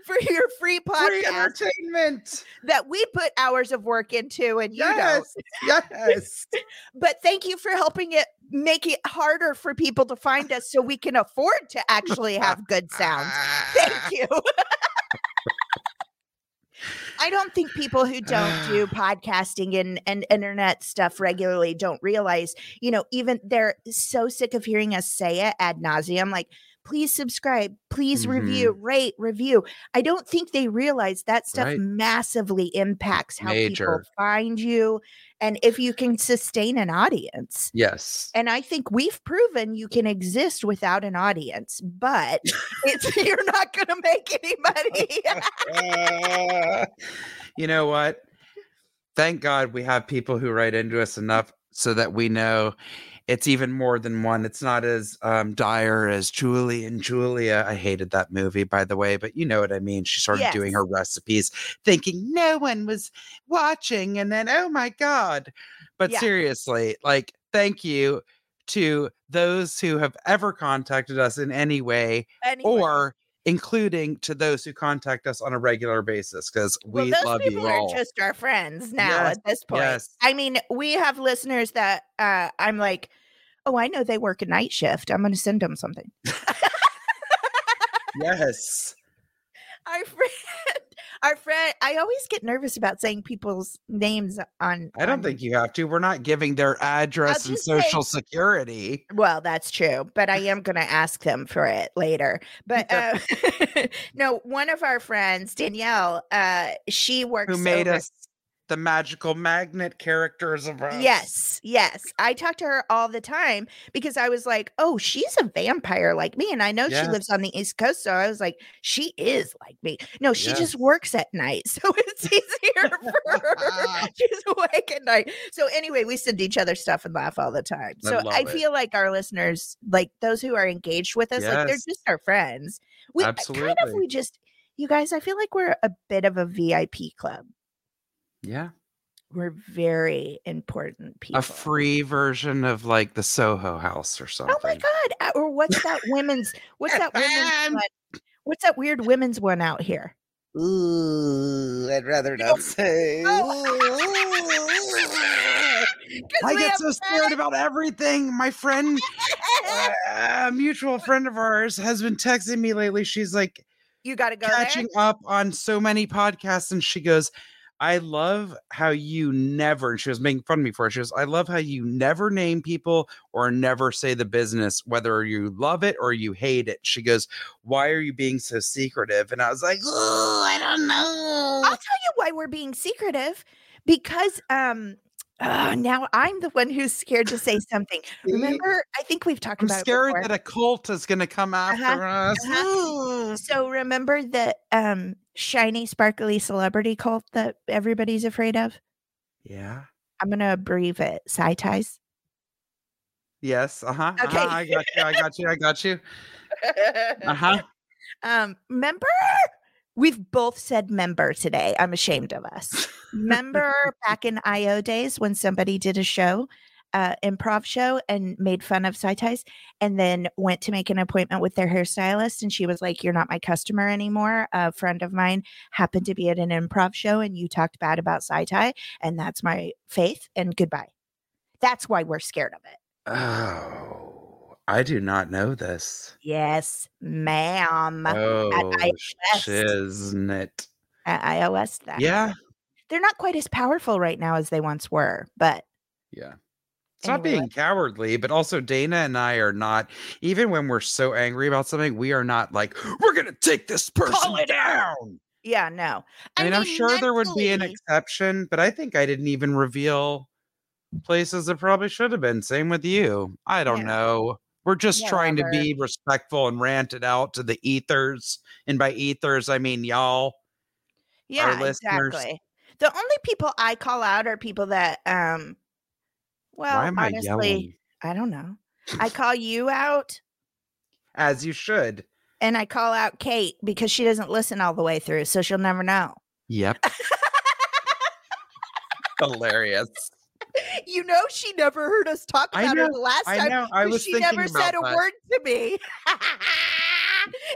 For your free podcast, free entertainment that we put hours of work into, and you yes, don't. Yes. But thank you for helping it make it harder for people to find us, so we can afford to actually have good sound. Thank you. I don't think people who don't do podcasting and, and internet stuff regularly don't realize, you know, even they're so sick of hearing us say it ad nauseum, like, please subscribe, please mm-hmm. review, rate, review. I don't think they realize that stuff right. massively impacts how Major. people find you and if you can sustain an audience. Yes. And I think we've proven you can exist without an audience, but it's, you're not going to make any money. You know what? Thank God we have people who write into us enough so that we know it's even more than one. It's not as um, dire as Julie and Julia. I hated that movie, by the way, but you know what I mean. She started yes. doing her recipes thinking no one was watching. And then, oh, my God. But yeah. seriously, like, thank you to those who have ever contacted us in any way anyway. or including to those who contact us on a regular basis, because we well, love you all. Those people are just our friends now yes, at this point. Yes. I mean, we have listeners that uh, I'm like, oh, I know they work a night shift. I'm going to send them something. Yes. Our friend Our friend, I always get nervous about saying people's names on. I don't on, think you have to. We're not giving their address and social say, security. Well, that's true, but I am going to ask them for it later. But uh, no, one of our friends, Danielle, uh, she works. Who made over- us. The magical magnet characters of us. Yes, yes. I talk to her all the time because I was like, oh, she's a vampire like me. And I know yes. she lives on the East Coast. So I was like, she is like me. No, she yes. just works at night. So it's easier for her. She's awake at night. So anyway, we send each other stuff and laugh all the time. I so I it. feel like our listeners, like those who are engaged with us, yes. like they're just our friends. We Absolutely. kind of, we just, you guys, I feel like we're a bit of a V I P club. Yeah. We're very important people. A free version of like the Soho House or something. Oh my God. Or what's that women's, what's that women's one? What's that weird women's one out here? Ooh, I'd rather not say. Oh. I get so scared about everything. My friend, uh, a mutual friend of ours has been texting me lately. She's like, you got to go catching there? up on so many podcasts. And she goes, I love how you never, and she was making fun of me for it. She goes, I love how you never name people or never say the business, whether you love it or you hate it. She goes, why are you being so secretive? And I was like, oh, I don't know. I'll tell you why we're being secretive. Because um, uh, now I'm the one who's scared to say something. Remember, I think we've talked I'm about it before. I'm scared that a cult is going to come after uh-huh. us. Uh-huh. So remember the... Um, shiny sparkly celebrity cult that everybody's afraid of. Yeah, I'm gonna breathe it. Sci-ties. Yes. Uh-huh. Okay. Uh-huh. I got you. I got you. I got you. Uh-huh. Um, member. We've both said member today. I'm ashamed of us. Remember back in I O days when somebody did a show, uh, improv show, and made fun of sci-ties, and then went to make an appointment with their hairstylist, and she was like, you're not my customer anymore. A friend of mine happened to be at an improv show and you talked bad about sci-tie, and that's my faith, and goodbye. That's why we're scared of it. Oh, I do not know this. Yes, ma'am. Oh, shiznit. I iOS'd that. Yeah. They're not quite as powerful right now as they once were, but yeah. It's not being cowardly, but also Dana and I are not, even when we're so angry about something, we are not like, we're going to take this person down. Yeah, no. I, I mean, mean, I'm sure mentally, there would be an exception, but I think I didn't even reveal places that probably should have been. Same with you. I don't yeah. know. We're just yeah, trying whatever. to be respectful and rant it out to the ethers. And by ethers, I mean y'all. Yeah, our listeners. Exactly. The only people I call out are people that, um, well, Why am honestly, I, yelling? I don't know. I call you out. As you should. And I call out Kate because she doesn't listen all the way through, so she'll never know. Yep. Hilarious. You know, she never heard us talk about know, her the last I time. I was she never said a that. word to me.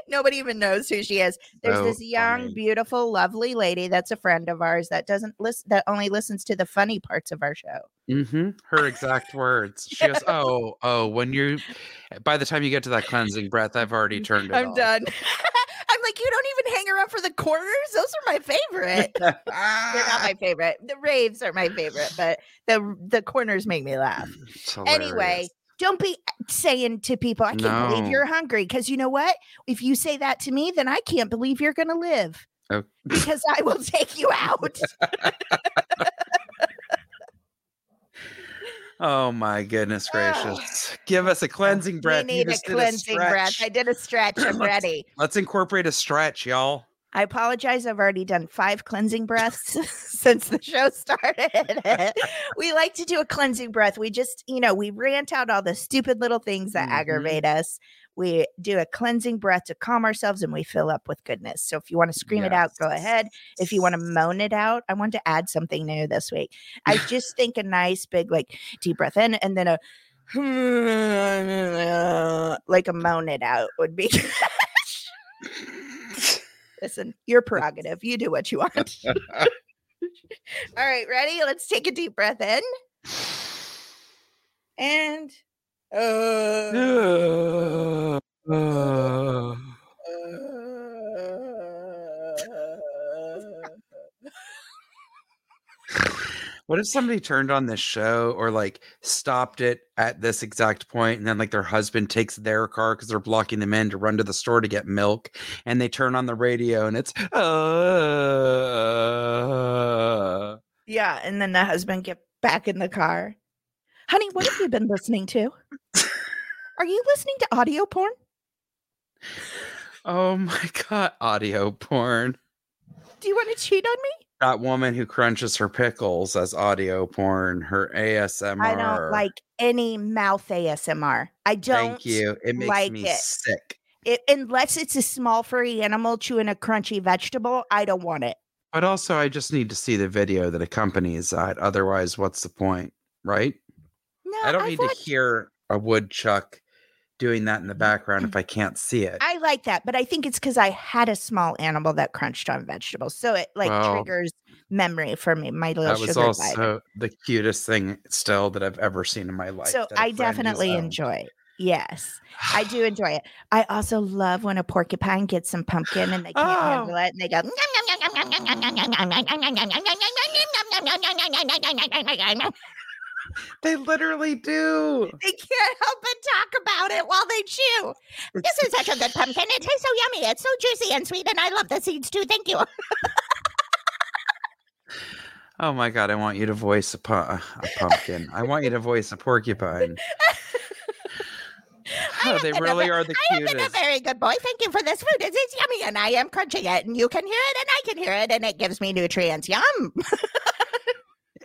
Nobody even knows who she is. There's oh, this young, funny. beautiful, lovely lady that's a friend of ours that doesn't listen, that only listens to the funny parts of our show. Mm-hmm. Her exact words. She goes, "Oh, oh, when you, by the time you get to that cleansing breath, I've already turned it I'm off. done." I'm like, you don't even hang around for the corners. Those are my favorite. They're not my favorite. The raves are my favorite, but the the corners make me laugh. Anyway. Don't be saying to people, I can't no. believe you're hungry. Because you know what? If you say that to me, then I can't believe you're going to live. Oh. Because I will take you out. Oh, my goodness gracious. Oh. Give us a cleansing breath. We need a cleansing a breath. I did a stretch. I'm let's, ready. Let's incorporate a stretch, y'all. I apologize. I've already done five cleansing breaths since the show started. We like to do a cleansing breath. We just, you know, we rant out all the stupid little things that mm-hmm. aggravate us. We do a cleansing breath to calm ourselves, and we fill up with goodness. So if you want to scream yes. it out, go ahead. If you want to moan it out, I want to add something new this week. I just think a nice big, like, deep breath in, and then a, like a moan it out would be Listen, your prerogative. You do what you want. All right, ready? Let's take a deep breath in. And uh, uh, uh, What if somebody turned on this show or like stopped it at this exact point, and then like their husband takes their car because they're blocking them in to run to the store to get milk, and they turn on the radio and it's uh... yeah, and then the husband get back in the car. Honey, what have you been listening to? Are you listening to audio porn? Oh my god, audio porn. Do you want to cheat on me? That woman who crunches her pickles as audio porn, her A S M R. I don't like any mouth A S M R. I don't. Thank you. It makes like me it. sick. It, unless it's a small furry animal chewing a crunchy vegetable, I don't want it. But also, I just need to see the video that accompanies that. Otherwise, what's the point, right? No, I don't I've need watched- to hear a woodchuck doing that in the background if I can't see it. I like that, but I think it's because I had a small animal that crunched on vegetables, so it like well, triggers memory for me. My little that was sugar also bite. The cutest thing still that I've ever seen in my life. So I definitely enjoy it. Yes, I do enjoy it. I also love when a porcupine gets some pumpkin and they can't oh. handle it, and they go. They literally do. They can't help but talk about it while they chew. This is such a good pumpkin. It tastes so yummy. It's so juicy and sweet, and I love the seeds too. Thank you. Oh my god, I want you to voice a, pu- a pumpkin. I want you to voice a porcupine. Oh, they really a, are the I cutest. I have been a very good boy. Thank you for this food. It's, it's yummy, and I am crunching it, and you can hear it, and I can hear it, and it gives me nutrients. Yum.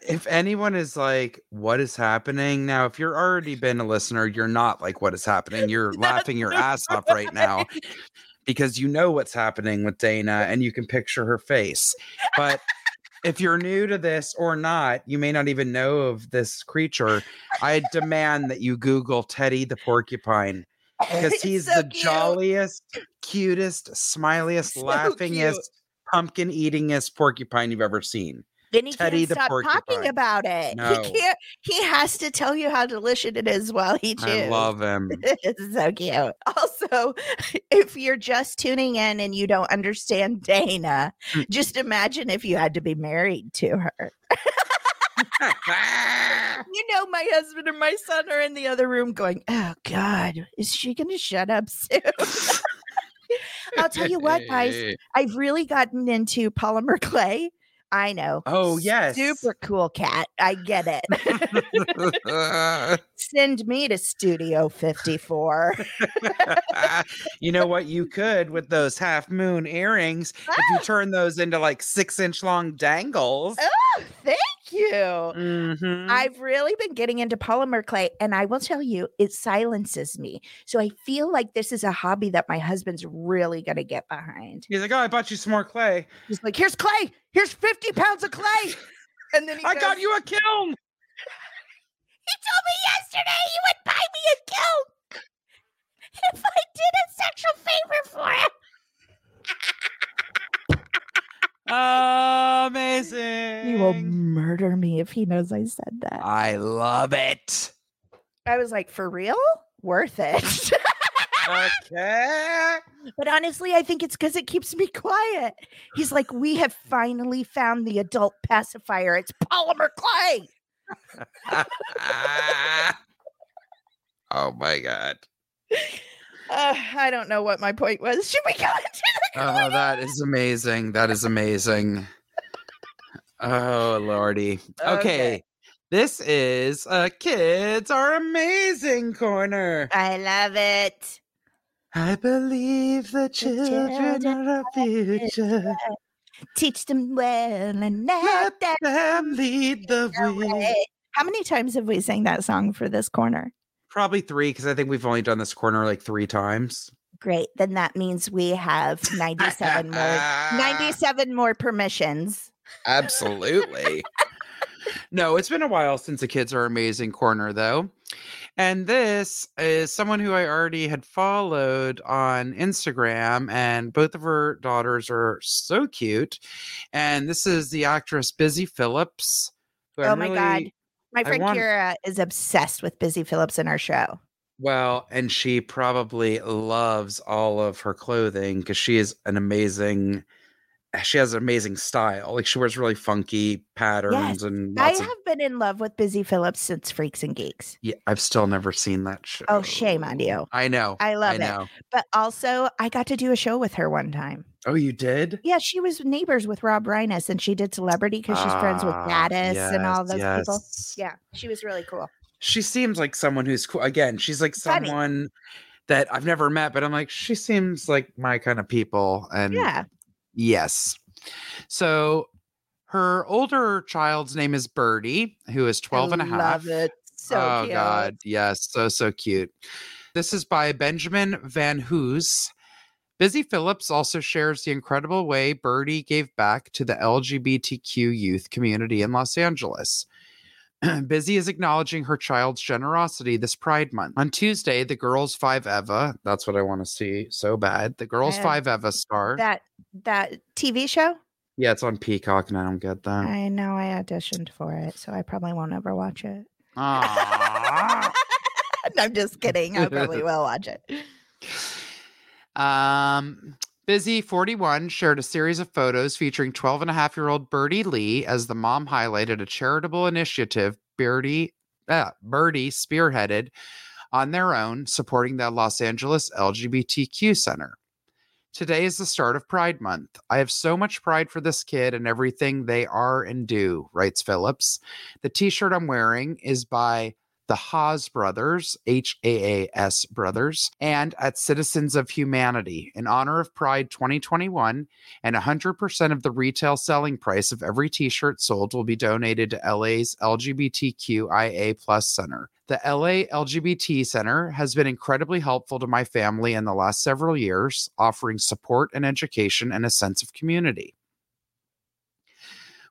If anyone is like, what is happening now? If you're already been a listener, you're not like, what is happening? You're laughing your ass off right now because you know what's happening with Dana and you can picture her face. But if you're new to this or not, you may not even know of this creature. I demand that you Google Teddy the porcupine because he's so the cute. jolliest, cutest, smiliest, so laughingest, pumpkin-eatingest porcupine you've ever seen. Then he Teddy can't stop talking about it. No. He can't. He has to tell you how delicious it is while he chews. I love him. It's so cute. Also, if you're just tuning in and you don't understand Dana, just imagine if you had to be married to her. You know, my husband and my son are in the other room going, "Oh God, is she going to shut up soon?" I'll tell you what, guys. I've really gotten into polymer clay. I know. Oh, yes. Super cool cat. I get it. Send me to Studio fifty-four. You know what? You could with those half moon earrings. Oh. If you turn those into like six inch long dangles. Oh, thank you. Mm-hmm. I've really been getting into polymer clay, and I will tell you, it silences me. So I feel like this is a hobby that my husband's really going to get behind. He's like, "Oh, I bought you some more clay." He's like, "Here's clay. Here's fifty pounds of clay." And then he I goes, got you a kiln. He told me yesterday he would buy me a kiln if I did a sexual favor for him. Amazing. He will murder me if he knows I said that. I love it. I was like, for real? Worth it. Okay. But honestly, I think it's because it keeps me quiet. He's like, "We have finally found the adult pacifier. It's polymer clay." Oh my god. Uh, I don't know what my point was. Should we go into the Oh, that is amazing. That is amazing. Oh, Lordy. Okay. okay. This is a Kids Are Amazing Corner. I love it. I believe the children are our future. Teach them well and let them lead the way. How many times have we sang that song for this corner? Probably three, because I think we've only done this corner like three times. Great. Then that means we have ninety-seven more ninety-seven more permissions. Absolutely. No, it's been a while since the Kids Are Amazing Corner, though. And this is someone who I already had followed on Instagram, and both of her daughters are so cute. And this is the actress Busy Phillips. Oh, I'm my really, God. My friend want... Kira is obsessed with Busy Phillips in our show. Well, and she probably loves all of her clothing because she is an amazing she has an amazing style. Like, she wears really funky patterns. Yes, and lots I have of... been in love with Busy Phillips since Freaks and Geeks. Yeah, I've still never seen that show. Oh, shame on you. I know. I love I know. it. But also, I got to do a show with her one time. Oh, you did? Yeah, she was neighbors with Rob Reines, and she did Celebrity because she's ah, friends with Gaddis yes, and all those yes. people. Yeah, she was really cool. She seems like someone who's cool. Again, she's like Funny. someone that I've never met, but I'm like, she seems like my kind of people. And yeah. Yes. So her older child's name is Birdie, who is twelve I and a half. Love it. So oh, cute. Oh, God. Yes. So, so cute. This is by Benjamin Van Hoos. Busy Phillips also shares the incredible way Birdie gave back to the L G B T Q youth community in Los Angeles. Busy is acknowledging her child's generosity this Pride Month. On Tuesday, the Girls five Eva, that's what I want to see so bad. The Girls five Eva star. That that T V show? Yeah, it's on Peacock and I don't get that. I know, I auditioned for it, so I probably won't ever watch it. Aww. I'm just kidding. I probably will watch it. Um... Busy forty-one shared a series of photos featuring twelve and a half year old Birdie Lee as the mom highlighted a charitable initiative Birdie, uh, Birdie spearheaded on their own, supporting the Los Angeles L G B T Q Center. Today is the start of Pride Month. I have so much pride for this kid and everything they are and do, writes Phillips. The t-shirt I'm wearing is by the Haas Brothers, H A A S Brothers, and at Citizens of Humanity, in honor of Pride twenty twenty-one, and one hundred percent of the retail selling price of every t-shirt sold will be donated to L A's LGBTQIA+ Center. The L A L G B T Center has been incredibly helpful to my family in the last several years, offering support and education and a sense of community.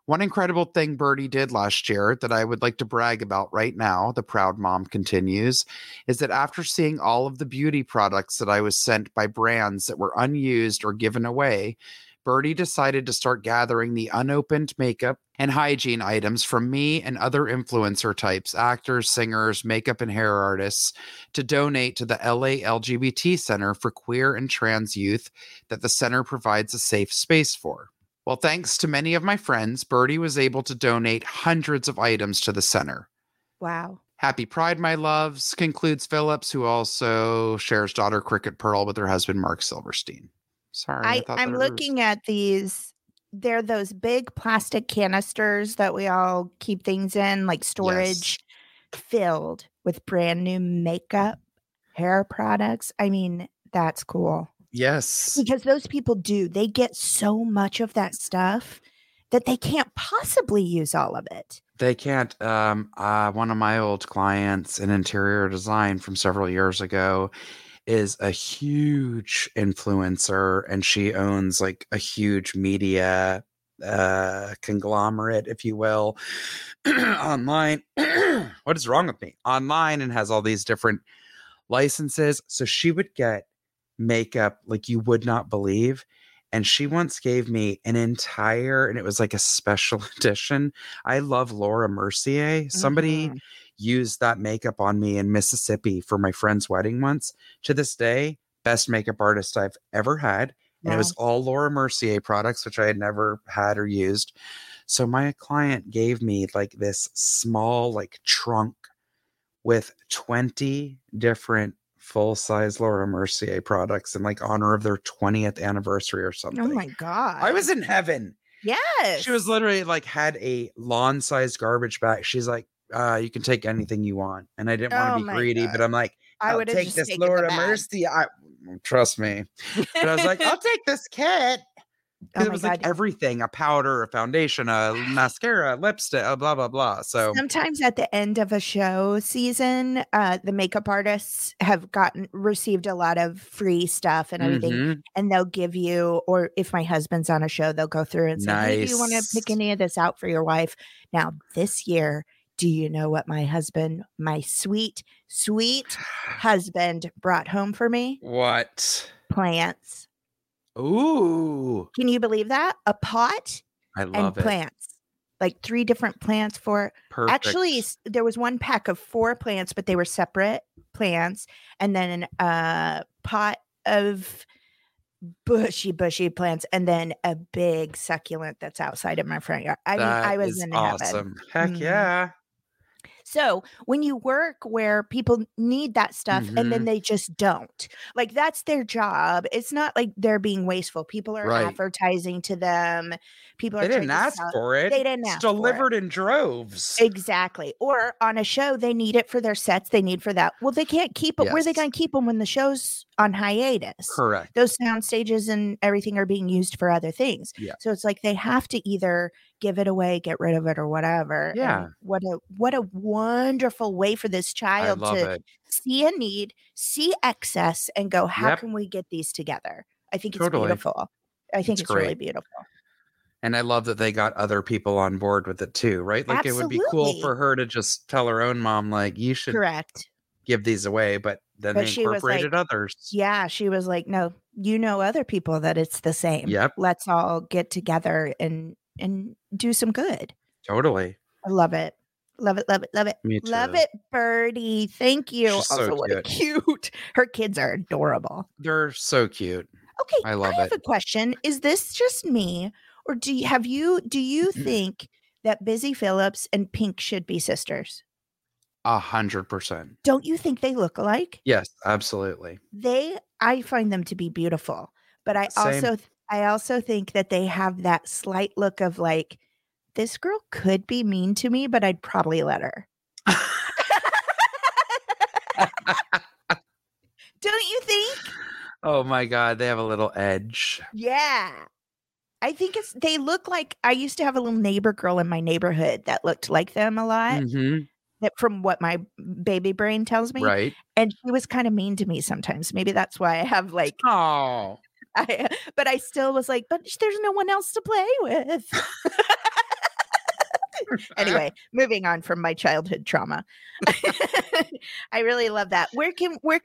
One incredible thing Birdie did last year that I would like to brag about right now, the proud mom continues, is that after seeing all of the beauty products that I was sent by brands that were unused or given away, Birdie decided to start gathering the unopened makeup and hygiene items from me and other influencer types, actors, singers, makeup and hair artists, to donate to the L A L G B T Center for Queer and Trans Youth that the center provides a safe space for. Well, thanks to many of my friends, Birdie was able to donate hundreds of items to the center. Wow. Happy Pride, my loves, concludes Phillips, who also shares daughter Cricket Pearl with her husband, Mark Silverstein. Sorry. I, I I'm looking was... at these. They're those big plastic canisters that we all keep things in, like storage, yes. filled with brand new makeup, hair products. I mean, that's cool. Yes. Because those people do. They get so much of that stuff that they can't possibly use all of it. They can't. Um, uh, one of my old clients in interior design from several years ago is a huge influencer, and she owns like a huge media uh, conglomerate, if you will, online. What is wrong with me? Online, and has all these different licenses. So she would get makeup like you would not believe, and she once gave me an entire, and it was like a special edition. I love Laura Mercier. Mm-hmm. Somebody used that makeup on me in Mississippi for my friend's wedding once. To this day, best makeup artist I've ever had. Wow. And it was all Laura Mercier products, which I had never had or used. So my client gave me like this small like trunk with twenty different full-size Laura Mercier products in like honor of their twentieth anniversary or something. Oh my God. I was in heaven. Yes. She was literally like had a lawn-sized garbage bag. She's like, uh, you can take anything you want. And I didn't want to oh be greedy, God. But I'm like, I'll I would take this Laura Mercier. I, trust me. But I was like, I'll take this kit. Oh it was God. Like everything, a powder, a foundation, a mascara, lipstick, blah, blah, blah. So sometimes at the end of a show season, uh, the makeup artists have gotten received a lot of free stuff and everything. Mm-hmm. And they'll give you, or if my husband's on a show, they'll go through and say, nice. Hey, do you want to pick any of this out for your wife? Now, this year, do you know what my husband, my sweet, sweet husband brought home for me? What? Plants. Ooh. Can you believe that? A pot I love and plants. It. Like three different plants for Perfect. Actually there was one pack of four plants, but they were separate plants, and then a pot of bushy, bushy plants, and then a big succulent that's outside of my front yard. I that mean, I was is in awesome. Heaven. Heck yeah. Mm-hmm. So when you work where people need that stuff mm-hmm. and then they just don't, like that's their job. It's not like they're being wasteful. People are right. advertising to them. People are they didn't ask sell. for it. They didn't. It's ask delivered for it. in droves. Exactly. Or on a show, they need it for their sets. They need for that. Well, they can't keep it. Yes. Where are they going to keep them when the show's on hiatus? Correct. Those sound stages and everything are being used for other things. Yeah. So it's like they have to either give it away, get rid of it, or whatever. Yeah. And what a what a wonderful way for this child to it. see a need, see excess, and go, how yep. can we get these together? I think it's totally. beautiful. I think it's, it's really beautiful. And I love that they got other people on board with it too, right? Like Absolutely. It would be cool for her to just tell her own mom, like, you should Correct. give these away, but then but they incorporated like, others. Yeah, she was like, no, you know other people that it's the same. Yep. Let's all get together and and do some good. Totally. I love it. Love it. Love it. Love it. Me too. Love it, Birdie. Thank you. She's also, so what a cute. Her kids are adorable. They're so cute. Okay. I love I have it. A question. Is this just me? Or do you have you do you think that Busy Phillips and Pink should be sisters? A hundred percent. Don't you think they look alike? Yes, absolutely. They I find them to be beautiful, but I Same. also th- I also think that they have that slight look of like, this girl could be mean to me, but I'd probably let her. Don't you think? Oh my God, they have a little edge. Yeah. I think it's they look like I used to have a little neighbor girl in my neighborhood that looked like them a lot. Mm-hmm. That from what my baby brain tells me. Right. And she was kind of mean to me sometimes. Maybe that's why I have like oh. I, but I still was like, but there's no one else to play with. Anyway, moving on from my childhood trauma. I really love that. Where can where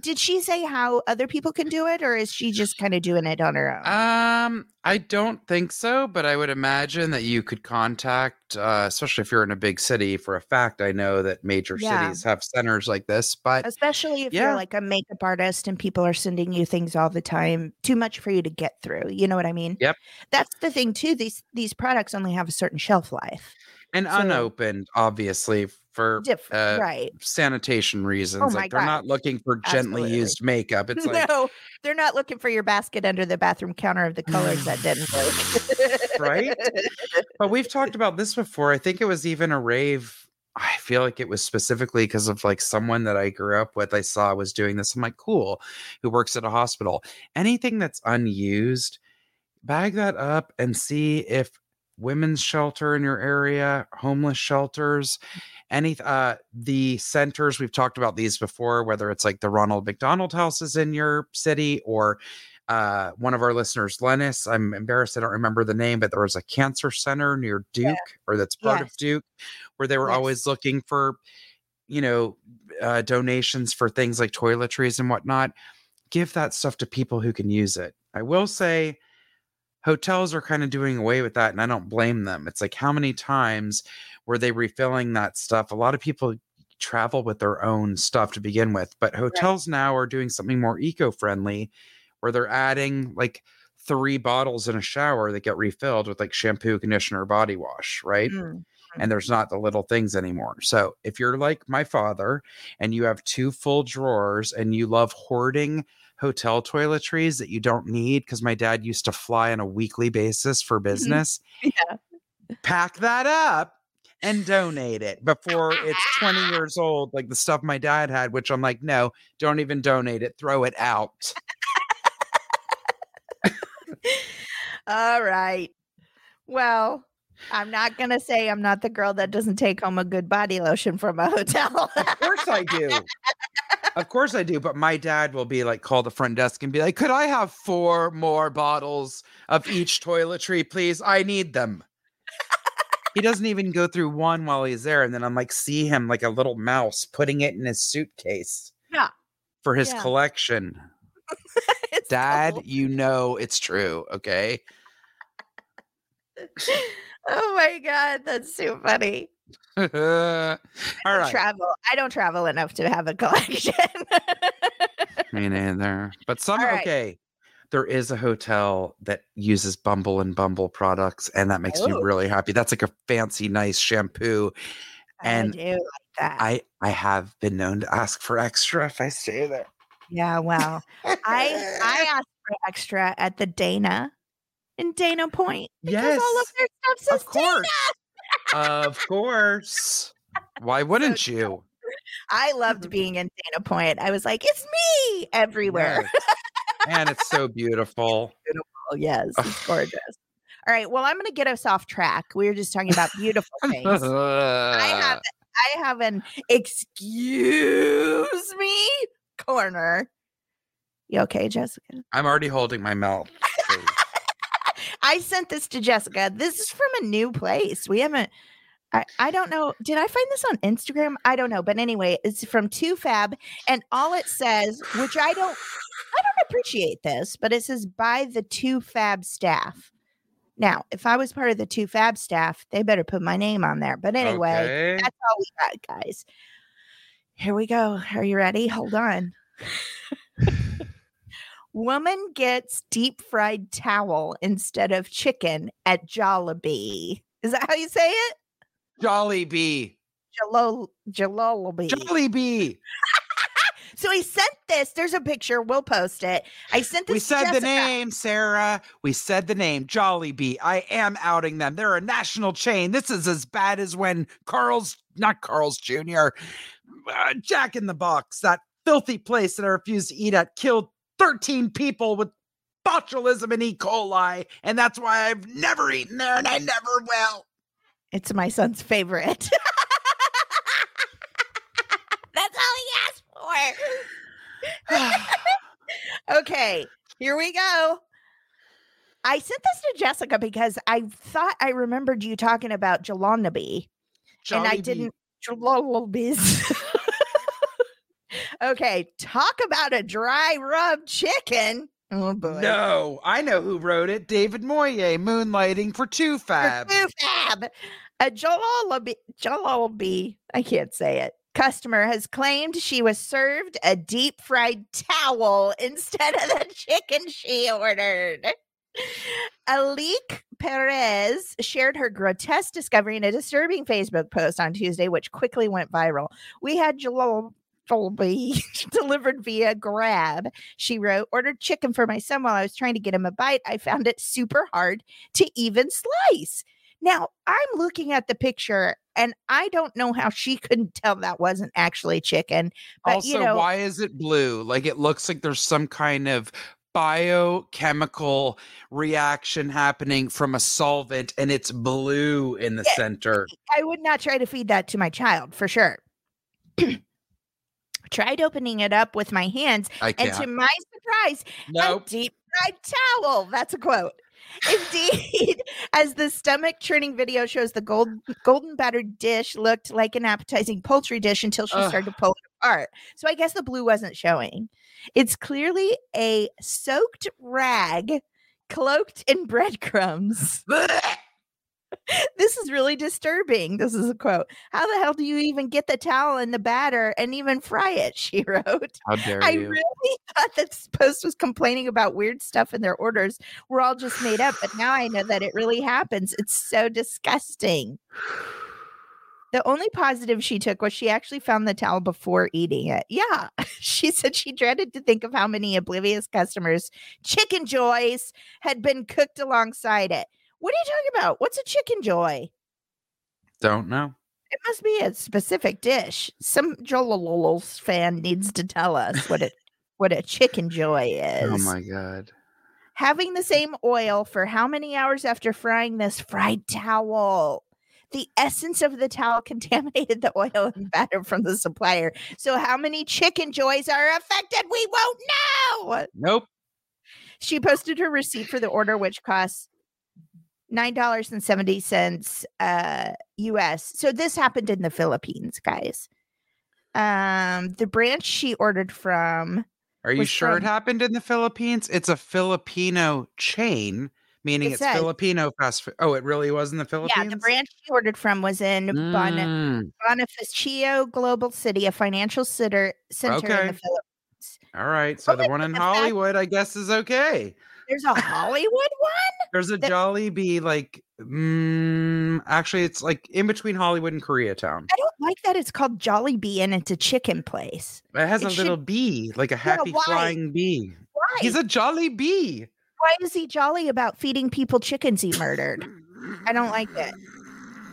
did she say how other people can do it, or is she just kind of doing it on her own? Um, I don't think so, but I would imagine that you could contact, uh, especially if you're in a big city. For a fact, I know that major yeah. cities have centers like this, but especially if yeah. you're like a makeup artist and people are sending you things all the time, too much for you to get through. You know what I mean? Yep. That's the thing too. These these products only have a certain shelf life. And so, unopened, obviously, for uh, right. sanitation reasons. Oh like They're God. not looking for gently Absolutely. used makeup. It's like, no, they're not looking for your basket under the bathroom counter of the colors that didn't work. Right? But we've talked about this before. I think it was even a rave. I feel like it was specifically because of like someone that I grew up with. I saw was doing this. I'm like, cool. Who works at a hospital? Anything that's unused, bag that up and see if women's shelter in your area, homeless shelters, any uh the centers, we've talked about these before, whether it's like the Ronald McDonald houses in your city or uh one of our listeners, Lennis, I'm embarrassed I don't remember the name, but there was a cancer center near Duke yeah. or that's part yes. of Duke where they were yes. always looking for, you know, uh donations for things like toiletries and whatnot. Give that stuff to people who can use it. I will say hotels are kind of doing away with that, and I don't blame them. It's like, how many times were they refilling that stuff? A lot of people travel with their own stuff to begin with, but hotels right. now are doing something more eco-friendly where they're adding like three bottles in a shower that get refilled with like shampoo, conditioner, body wash, right? Mm-hmm. And there's not the little things anymore. So if you're like my father and you have two full drawers and you love hoarding hotel toiletries that you don't need, because my dad used to fly on a weekly basis for business, yeah. pack that up and donate it before it's twenty years old, like the stuff my dad had, which I'm like, no, don't even donate it. Throw it out. All right. Well, I'm not going to say I'm not the girl that doesn't take home a good body lotion from a hotel. Of course I do. Of course I do. But my dad will be like, call the front desk and be like, could I have four more bottles of each toiletry, please? I need them. He doesn't even go through one while he's there. And then I'm like, see him like a little mouse putting it in his suitcase yeah. for his yeah. collection. Dad, cool. You know, it's true. Okay. Oh my God, that's so funny. All I right. Travel. I don't travel enough to have a collection. Me neither. But some right. okay. there is a hotel that uses Bumble and Bumble products, and that makes oh. me really happy. That's like a fancy, nice shampoo. And I do like that. I, I have been known to ask for extra if I stay there. Yeah, well, I I asked for extra at the Dana in Dana Point. Because yes. all of their stuff says of course. Dana. Of course. Why wouldn't so, you? I loved being in Dana Point. I was like, it's me everywhere. Yes. And it's so beautiful. It's beautiful. Yes, it's gorgeous. All right. Well, I'm going to get us off track. We were just talking about beautiful things. I have I have an excuse me corner. You okay, Jessica? I'm already holding my mouth. I sent this to Jessica. This is from a new place. We haven't. I, I don't know. Did I find this on Instagram? I don't know. But anyway, it's from Two Fab, and all it says, which I don't, I don't appreciate this, but it says by the Two Fab staff. Now, if I was part of the Two Fab staff, they better put my name on there. But anyway, okay. That's all we got, guys. Here we go. Are you ready? Hold on. Woman gets deep fried towel instead of chicken at Jollibee. Is that how you say it? Jollibee. Jalo- Jollibee. Jollibee. So he sent this. There's a picture. We'll post it. I sent this. We said to the name, Sarah. We said the name, Jollibee. I am outing them. They're a national chain. This is as bad as when Carl's, not Carl's Junior, uh, Jack in the Box, that filthy place that I refused to eat at, killed thirteen people with botulism and E. coli. And that's why I've never eaten there and I never will. It's my son's favorite. That's all he asked for. Okay, here we go. I sent this to Jessica because I thought I remembered you talking about Jollibee. And I didn't. Jollibees. Okay, talk about a dry rub chicken. Oh, boy. No, I know who wrote it. David Moyer, Moonlighting for Two Fab. For Two Fab. A Jollibee, Jollibee, I can't say it, customer has claimed she was served a deep fried towel instead of the chicken she ordered. Alique Perez shared her grotesque discovery in a disturbing Facebook post on Tuesday, which quickly went viral. We had Jollibee. Delivered via Grab, she wrote. Ordered chicken for my son while I was trying to get him a bite. I found it super hard to even slice. Now, I'm looking at the picture, and I don't know how she couldn't tell that wasn't actually chicken. But, also, you know, why is it blue? Like, it looks like there's some kind of biochemical reaction happening from a solvent, and it's blue in the yeah, center. I would not try to feed that to my child, for sure. Tried opening it up with my hands, and to my surprise, nope. A deep fried towel. That's a quote. Indeed, as the stomach churning video shows, the gold, golden battered dish looked like an appetizing poultry dish until she Ugh. started to pull it apart. So I guess the blue wasn't showing. It's clearly a soaked rag cloaked in breadcrumbs. This is really disturbing. This is a quote. How the hell do you even get the towel in the batter and even fry it? She wrote. How dare I you. Really thought this post was complaining about weird stuff in their orders. We're all just made up, but now I know that it really happens. It's so disgusting. The only positive she took was she actually found the towel before eating it. Yeah. She said she dreaded to think of how many oblivious customers' chicken joys had been cooked alongside it. What are you talking about? What's a chicken joy? Don't know. It must be a specific dish. Some Jollolos fan needs to tell us what it what a chicken joy is. Oh my god. Having the same oil for how many hours after frying this fried towel? The essence of the towel contaminated the oil and batter from the supplier. So how many chicken joys are affected? We won't know. Nope. She posted her receipt for the order, which costs nine dollars and seventy cents uh, U S. So this happened in the Philippines, guys. Um, the branch she ordered from. Are you sure from, it happened in the Philippines? It's a Filipino chain, meaning it it's said, Filipino fast food. Oh, it really was in the Philippines? Yeah, the branch she ordered from was in mm. Bonif- Bonifacio Global City, a financial center, center okay. in the Philippines. All right. So oh, the one in Hollywood, I guess, is okay. There's a Hollywood one? There's a that- Jollibee, like, mm, actually, it's like in between Hollywood and Koreatown. I don't like that it's called Jollibee and it's a chicken place. It has it a should- little bee, like a happy yeah, flying bee. Why? He's a jolly bee. Why is he jolly about feeding people chickens he murdered? I don't like that.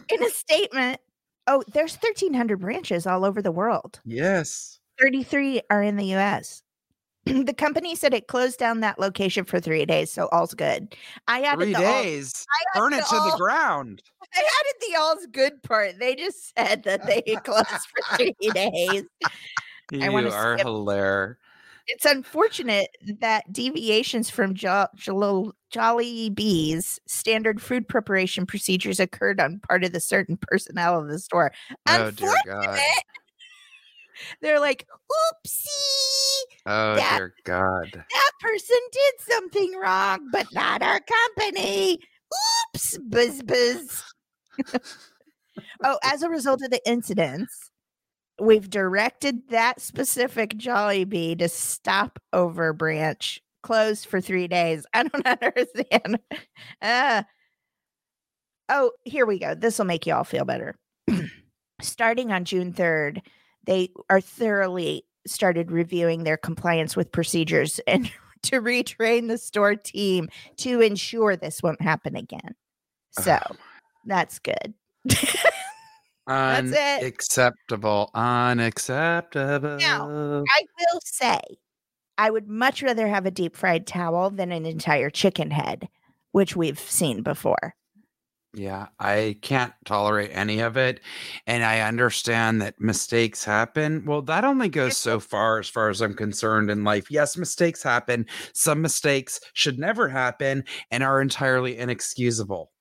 In a statement, oh, there's thirteen hundred branches all over the world. Yes. thirty-three are in the U S The company said it closed down that location for three days, so all's good. I added three the days. All, burn it to all, the ground. I added the all's good part. They just said that they closed for three days. You I are skip. Hilarious. It's unfortunate that deviations from jo- jo- Jollibee's standard food preparation procedures occurred on part of the certain personnel of the store. Oh, unfortunate. Dear God. They're like, oopsie. Oh, that, dear God. That person did something wrong, but not our company. Oops, buzz, buzz. Oh, as a result of the incidents, we've directed that specific Jollibee to stop over branch closed for three days. I don't understand. Uh, oh, here we go. This will make you all feel better. Starting on June third, they are thoroughly started reviewing their compliance with procedures and to retrain the store team to ensure this won't happen again. So oh. that's good. That's it. Unacceptable. Unacceptable. Now, I will say, I would much rather have a deep fried towel than an entire chicken head, which we've seen before. Yeah, I can't tolerate any of it. And I understand that mistakes happen. Well, that only goes so far as far as I'm concerned in life. Yes, mistakes happen. Some mistakes should never happen and are entirely inexcusable.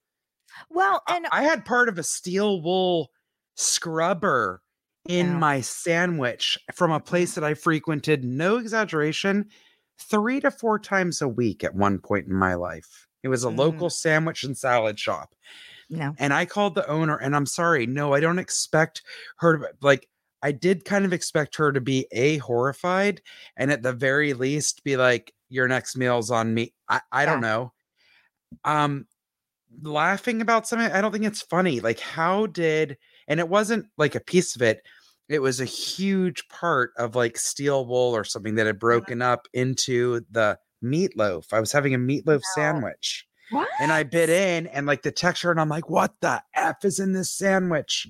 Well, and I, I had part of a steel wool scrubber in yeah. my sandwich from a place that I frequented, no exaggeration, three to four times a week at one point in my life. It was a mm. local sandwich and salad shop. No. And I called the owner and I'm sorry. No, I don't expect her to, like, I did kind of expect her to be A, horrified, and at the very least be like, your next meal's on me. I, I yeah. don't know. Um, laughing about something. I don't think it's funny. Like, how did, and it wasn't like a piece of it. It was a huge part of like steel wool or something that had broken up into the meatloaf. I was having a meatloaf oh. sandwich. What? And I bit in and like the texture and I'm like, what the F is in this sandwich?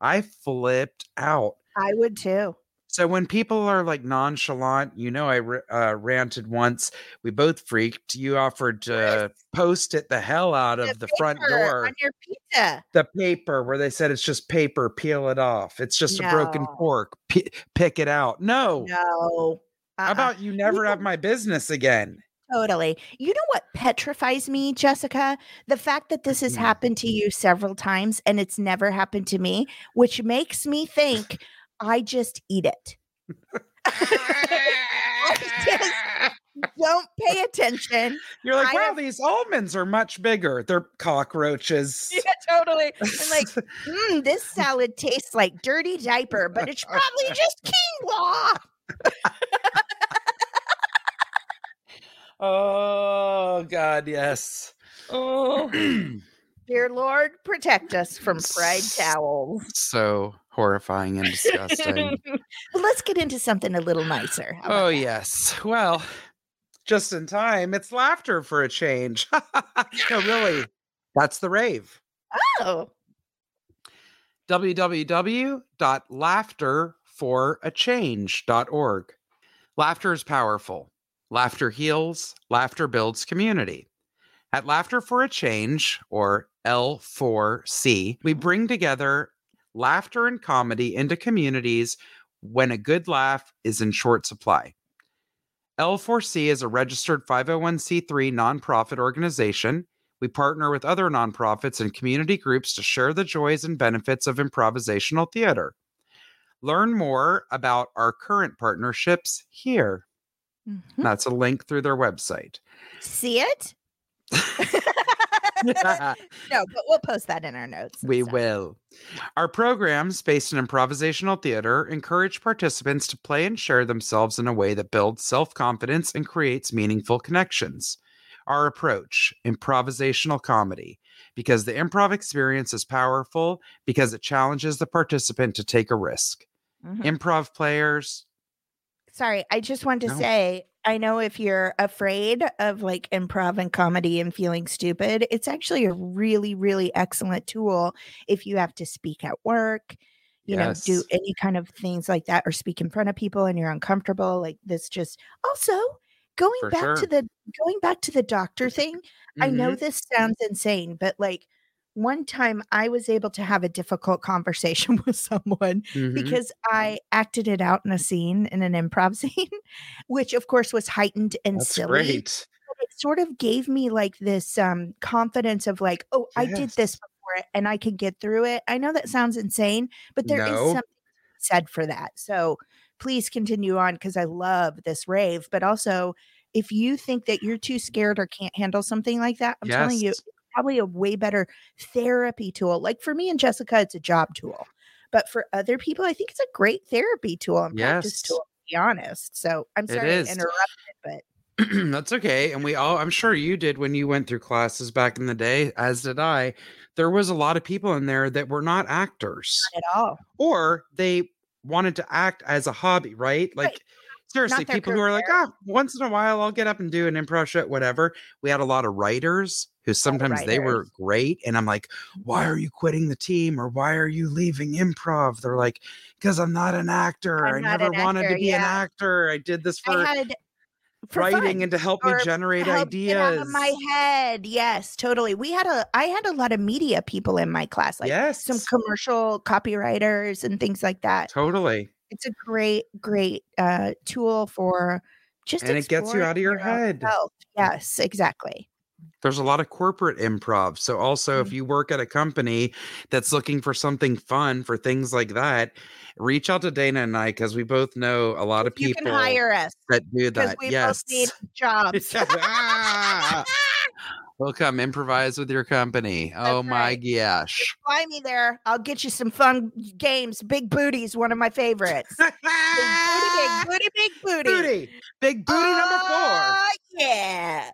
I flipped out. I would too. So when people are like nonchalant, you know, I uh, ranted once, we both freaked. You offered to post it the hell out the of the front door. On your pizza. The paper where they said, it's just paper, peel it off. It's just no. a broken fork. P- pick it out. No, no. Uh-uh. How about you never have my business again? Totally. You know what petrifies me, Jessica? The fact that this has happened to you several times and it's never happened to me, which makes me think I just eat it. I just don't pay attention. You're like, I wow, have- these almonds are much bigger. They're cockroaches. Yeah, totally. I'm like, mm, this salad tastes like dirty diaper, but it's probably just quinoa. Oh God, yes. Oh dear Lord, protect us from fried towels. So horrifying and disgusting. Well, let's get into something a little nicer. Oh that? Yes. Well, just in time, it's laughter for a change. No, really. That's the rave. Oh. w w w dot laughter for a change dot org. Laughter is powerful. Laughter heals. Laughter builds community. At Laughter for a Change, or L four C, we bring together laughter and comedy into communities when a good laugh is in short supply. L four C is a registered five oh one c three nonprofit organization. We partner with other nonprofits and community groups to share the joys and benefits of improvisational theater. Learn more about our current partnerships here. Mm-hmm. That's a link through their website. See it? No, but we'll post that in our notes. We so. will. Our programs, based in improvisational theater, encourage participants to play and share themselves in a way that builds self-confidence and creates meaningful connections. Our approach, improvisational comedy, because the improv experience is powerful because it challenges the participant to take a risk. Mm-hmm. Improv players. Sorry, I just want to no. say, I know if you're afraid of like improv and comedy and feeling stupid, it's actually a really, really excellent tool if you have to speak at work, you yes. know, do any kind of things like that, or speak in front of people and you're uncomfortable. Like this just also going For back sure. to the going back to the doctor thing. Mm-hmm. I know this sounds insane, but like one time I was able to have a difficult conversation with someone mm-hmm. because I acted it out in a scene, in an improv scene, which of course was heightened and That's silly. Great. But it sort of gave me like this um, confidence of like, oh, yes. I did this before and I can get through it. I know that sounds insane, but there no. is something said for that. So please continue on because I love this rave. But also, if you think that you're too scared or can't handle something like that, I'm yes. telling you, probably a way better therapy tool. Like for me and Jessica, it's a job tool, but for other people, I think it's a great therapy tool and yes. practice tool, to be honest. So I'm sorry to interrupt it, but that's okay. And we all, I'm sure you did when you went through classes back in the day, as did I. There was a lot of people in there that were not actors not at all, or they wanted to act as a hobby, right? Like. Right. Seriously, people career. who are like, ah, oh, once in a while, I'll get up and do an improv show, whatever. We had a lot of writers who sometimes writers. they were great. And I'm like, why are you quitting the team? Or why are you leaving improv? They're like, because I'm not an actor. I'm I never wanted actor, to be yeah. an actor. I did this for, had, for writing fun. and to help or me generate help ideas. Get out of my head. Yes, totally. We had a, I had a lot of media people in my class, like yes. some commercial copywriters and things like that. Totally. It's a great, great uh, tool for just and it gets you out of your head. Health. Yes, exactly. There's a lot of corporate improv. So also mm-hmm. if you work at a company that's looking for something fun for things like that, reach out to Dana and I, because we both know a lot of people you can hire us that do that. We yes. both need jobs. ah! We'll come improvise with your company. That's oh my right. gosh. Just fly me there. I'll get you some fun games. Big Booty's one of my favorites. Big booty, big booty, big booty. Booty. Big booty uh, number four. Yeah.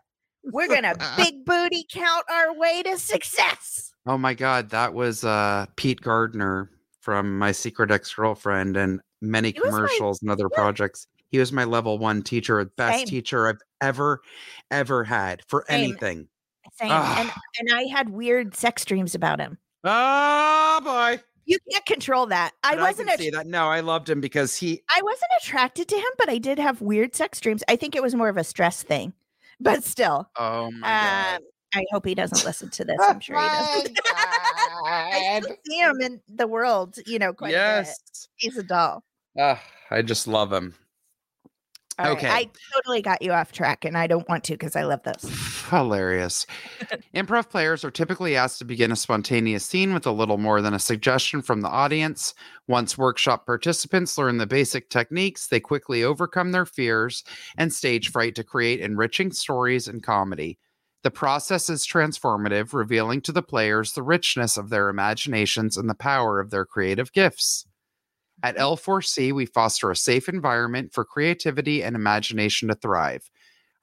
We're gonna big booty count our way to success. Oh my god, that was uh Pete Gardner from My Secret Ex-Girlfriend and many he commercials my, and other yeah. projects. He was my level one teacher, best Same. teacher I've ever, ever had for Same. anything. Same. And and I had weird sex dreams about him. Oh boy. You can't control that. I but wasn't I att- see that. No, I loved him because he I wasn't attracted to him, but I did have weird sex dreams. I think it was more of a stress thing. But still. Oh my uh, god. I hope he doesn't listen to this. I'm sure he doesn't. I still see him in the world, you know, quite yes. a bit. He's a doll. Uh, I just love him. All okay. Right. I totally got you off track and I don't want to because I love this. Hilarious. Improv players are typically asked to begin a spontaneous scene with a little more than a suggestion from the audience. Once workshop participants learn the basic techniques, they quickly overcome their fears and stage fright to create enriching stories and comedy. The process is transformative, revealing to the players the richness of their imaginations and the power of their creative gifts. At L four C, we foster a safe environment for creativity and imagination to thrive.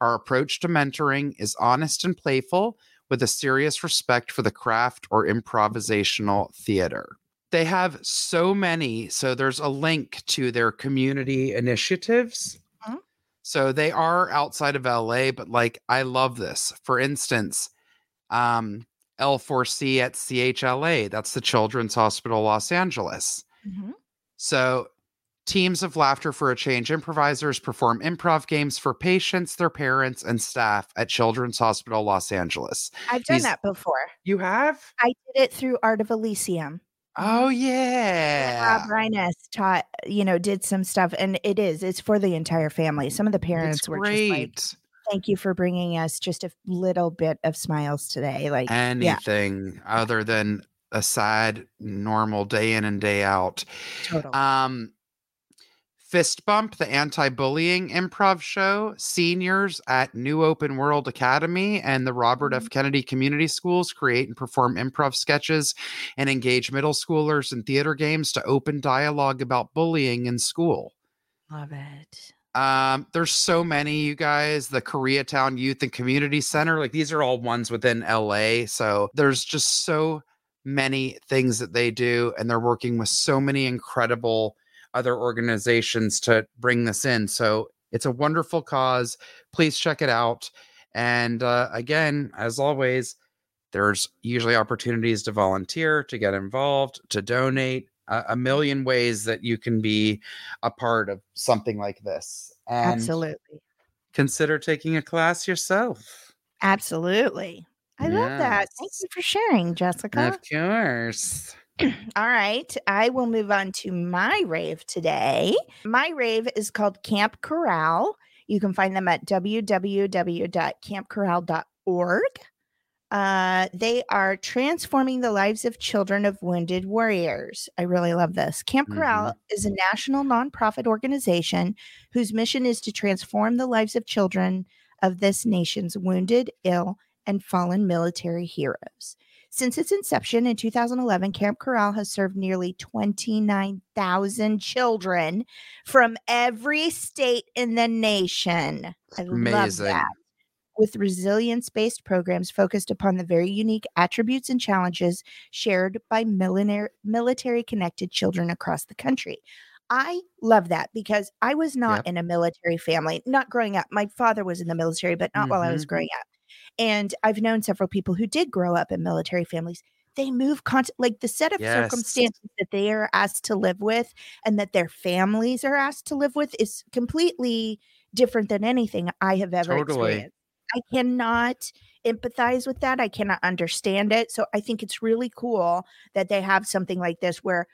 Our approach to mentoring is honest and playful, with a serious respect for the craft or improvisational theater. They have so many, so there's a link to their community initiatives. Mm-hmm. So they are outside of L A, but like, I love this. For instance, um, L four C at C H L A, that's the Children's Hospital Los Angeles. Mm-hmm. So teams of Laughter for a Change improvisers perform improv games for patients, their parents, and staff at Children's Hospital Los Angeles. I've done These, that before. You have? I did it through Art of Elysium. Oh, yeah. Rob Reines taught, you know, did some stuff. And it is. It's for the entire family. Some of the parents That's were great. just like, thank you for bringing us just a little bit of smiles today. Like anything yeah. other than a sad, normal day in and day out. Total. Um, Fist Bump, the anti-bullying improv show, seniors at New Open World Academy and the Robert F. Kennedy Community Schools create and perform improv sketches and engage middle schoolers in theater games to open dialogue about bullying in school. Love it. Um, there's so many, you guys. The Koreatown Youth and Community Center, like these are all ones within L A. So there's just so many things that they do, and they're working with so many incredible other organizations to bring this in. So it's a wonderful cause. Please check it out. And uh, again, as always, there's usually opportunities to volunteer, to get involved, to donate, a, a million ways that you can be a part of something like this. And absolutely. Consider taking a class yourself. Absolutely. I yes. love that. Thank you for sharing, Jessica. Of course. All right, I will move on to my rave today. My rave is called Camp Corral. You can find them at w w w dot camp corral dot org. Uh, they are transforming the lives of children of wounded warriors. I really love this. Camp Corral mm-hmm. is a national nonprofit organization whose mission is to transform the lives of children of this nation's wounded, ill, and fallen military heroes. Since its inception in two thousand eleven, Camp Corral has served nearly twenty-nine thousand children from every state in the nation. I Amazing. love that. With resilience-based programs focused upon the very unique attributes and challenges shared by military-connected children across the country. I love that because I was not yep. in a military family, not growing up. My father was in the military, but not mm-hmm. while I was growing up. And I've known several people who did grow up in military families. They move const- like the set of yes. circumstances that they are asked to live with and that their families are asked to live with is completely different than anything I have ever totally. experienced. I cannot empathize with that. I cannot understand it. So I think it's really cool that they have something like this where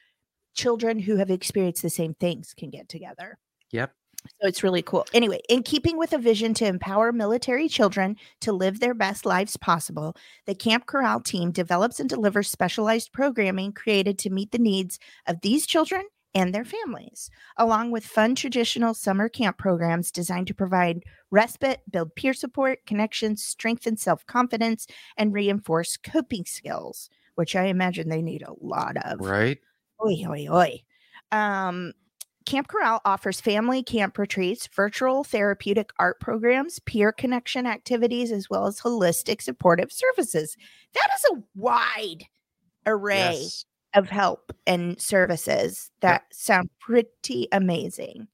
children who have experienced the same things can get together. Yep. So it's really cool. Anyway, in keeping with a vision to empower military children to live their best lives possible, the Camp Corral team develops and delivers specialized programming created to meet the needs of these children and their families, along with fun traditional summer camp programs designed to provide respite, build peer support, connections, strengthen self-confidence, and reinforce coping skills, which I imagine they need a lot of. Right. Oy, oy, oy. Um... Camp Corral offers family camp retreats, virtual therapeutic art programs, peer connection activities, as well as holistic supportive services. That is a wide array yes. of help and services that yep. sound pretty amazing.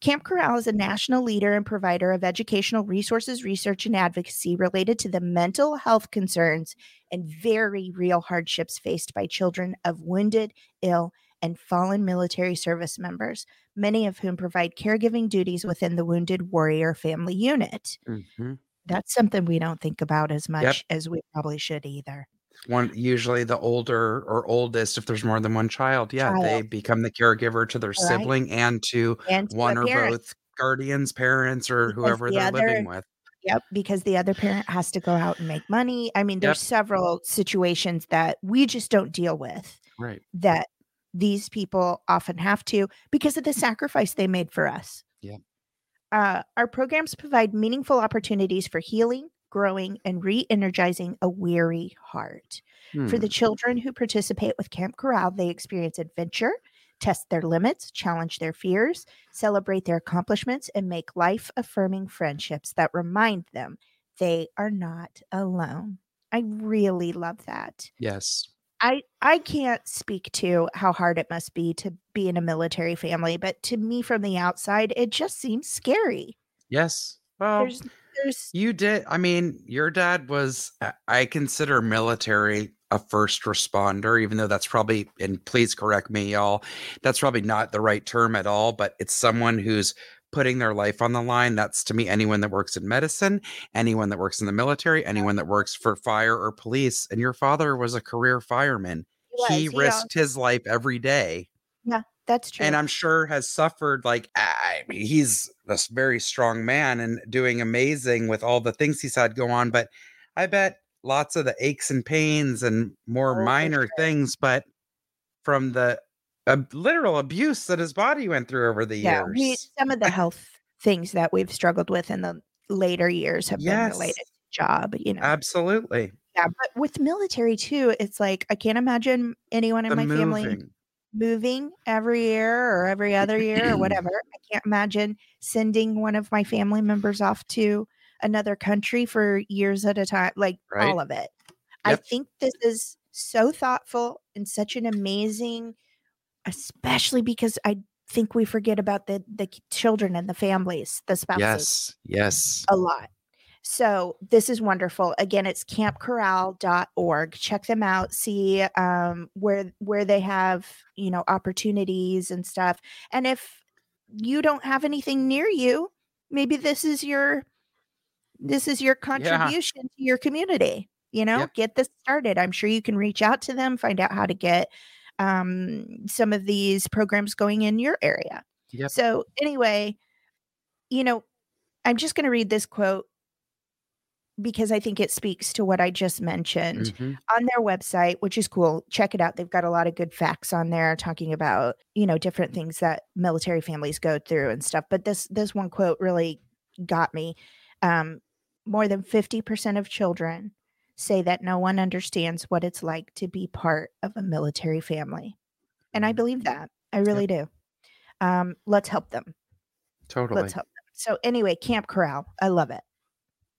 Camp Corral is a national leader and provider of educational resources, research, and advocacy related to the mental health concerns and very real hardships faced by children of wounded, ill, and fallen military service members, many of whom provide caregiving duties within the Wounded Warrior Family Unit. Mm-hmm. That's something we don't think about as much yep. as we probably should either. One, usually the older or oldest, if there's more than one child, yeah, child. they become the caregiver to their right. sibling and to, and to one or both guardians, parents, or because whoever the they're other, living with. Yep, because the other parent has to go out and make money. I mean, there's yep. several situations that we just don't deal with. Right. That these people often have to because of the sacrifice they made for us. Yeah. Uh, our programs provide meaningful opportunities for healing, growing, and re-energizing a weary heart. Hmm. For the children who participate with Camp Corral, they experience adventure, test their limits, challenge their fears, celebrate their accomplishments, and make life-affirming friendships that remind them they are not alone. I really love that. Yes. I, I can't speak to how hard it must be to be in a military family, but to me from the outside, it just seems scary. Yes. Well, there's, there's... you did. I mean, your dad was, I consider military a first responder, even though that's probably, and please correct me, y'all, that's probably not the right term at all, but it's someone who's putting their life on the line. That's to me, anyone that works in medicine, anyone that works in the military, anyone that works for fire or police. And your father was a career fireman. Yes, he risked yeah. his life every day. Yeah, that's true. And I'm sure has suffered like, I mean, he's a very strong man and doing amazing with all the things he's had go on. But I bet lots of the aches and pains and more oh, minor sure. things, but from the a literal abuse that his body went through over the yeah, years. We, some of the health things that we've struggled with in the later years have yes. been related to job, you know. Absolutely. Yeah, but with military too, it's like I can't imagine anyone in the my moving. family moving every year or every other year or whatever. I can't imagine sending one of my family members off to another country for years at a time, like right. all of it. Yep. I think this is so thoughtful and such an amazing, especially because I think we forget about the the children and the families, the spouses. Yes, yes. A lot. So this is wonderful. Again, it's camp corral dot org. Check them out. See um, where where they have, you know, opportunities and stuff. And if you don't have anything near you, maybe this is your this is your contribution yeah. to your community. You know, yep. get this started. I'm sure you can reach out to them, find out how to get um, some of these programs going in your area. Yep. So anyway, you know, I'm just going to read this quote, because I think it speaks to what I just mentioned mm-hmm. on their website, which is cool. Check it out. They've got a lot of good facts on there talking about, you know, different things that military families go through and stuff. But this, this one quote really got me. Um, more than fifty percent of children say that no one understands what it's like to be part of a military family. And I believe that. I really yeah. do. Um, let's help them. Totally. Let's help them. So anyway, Camp Corral. I love it.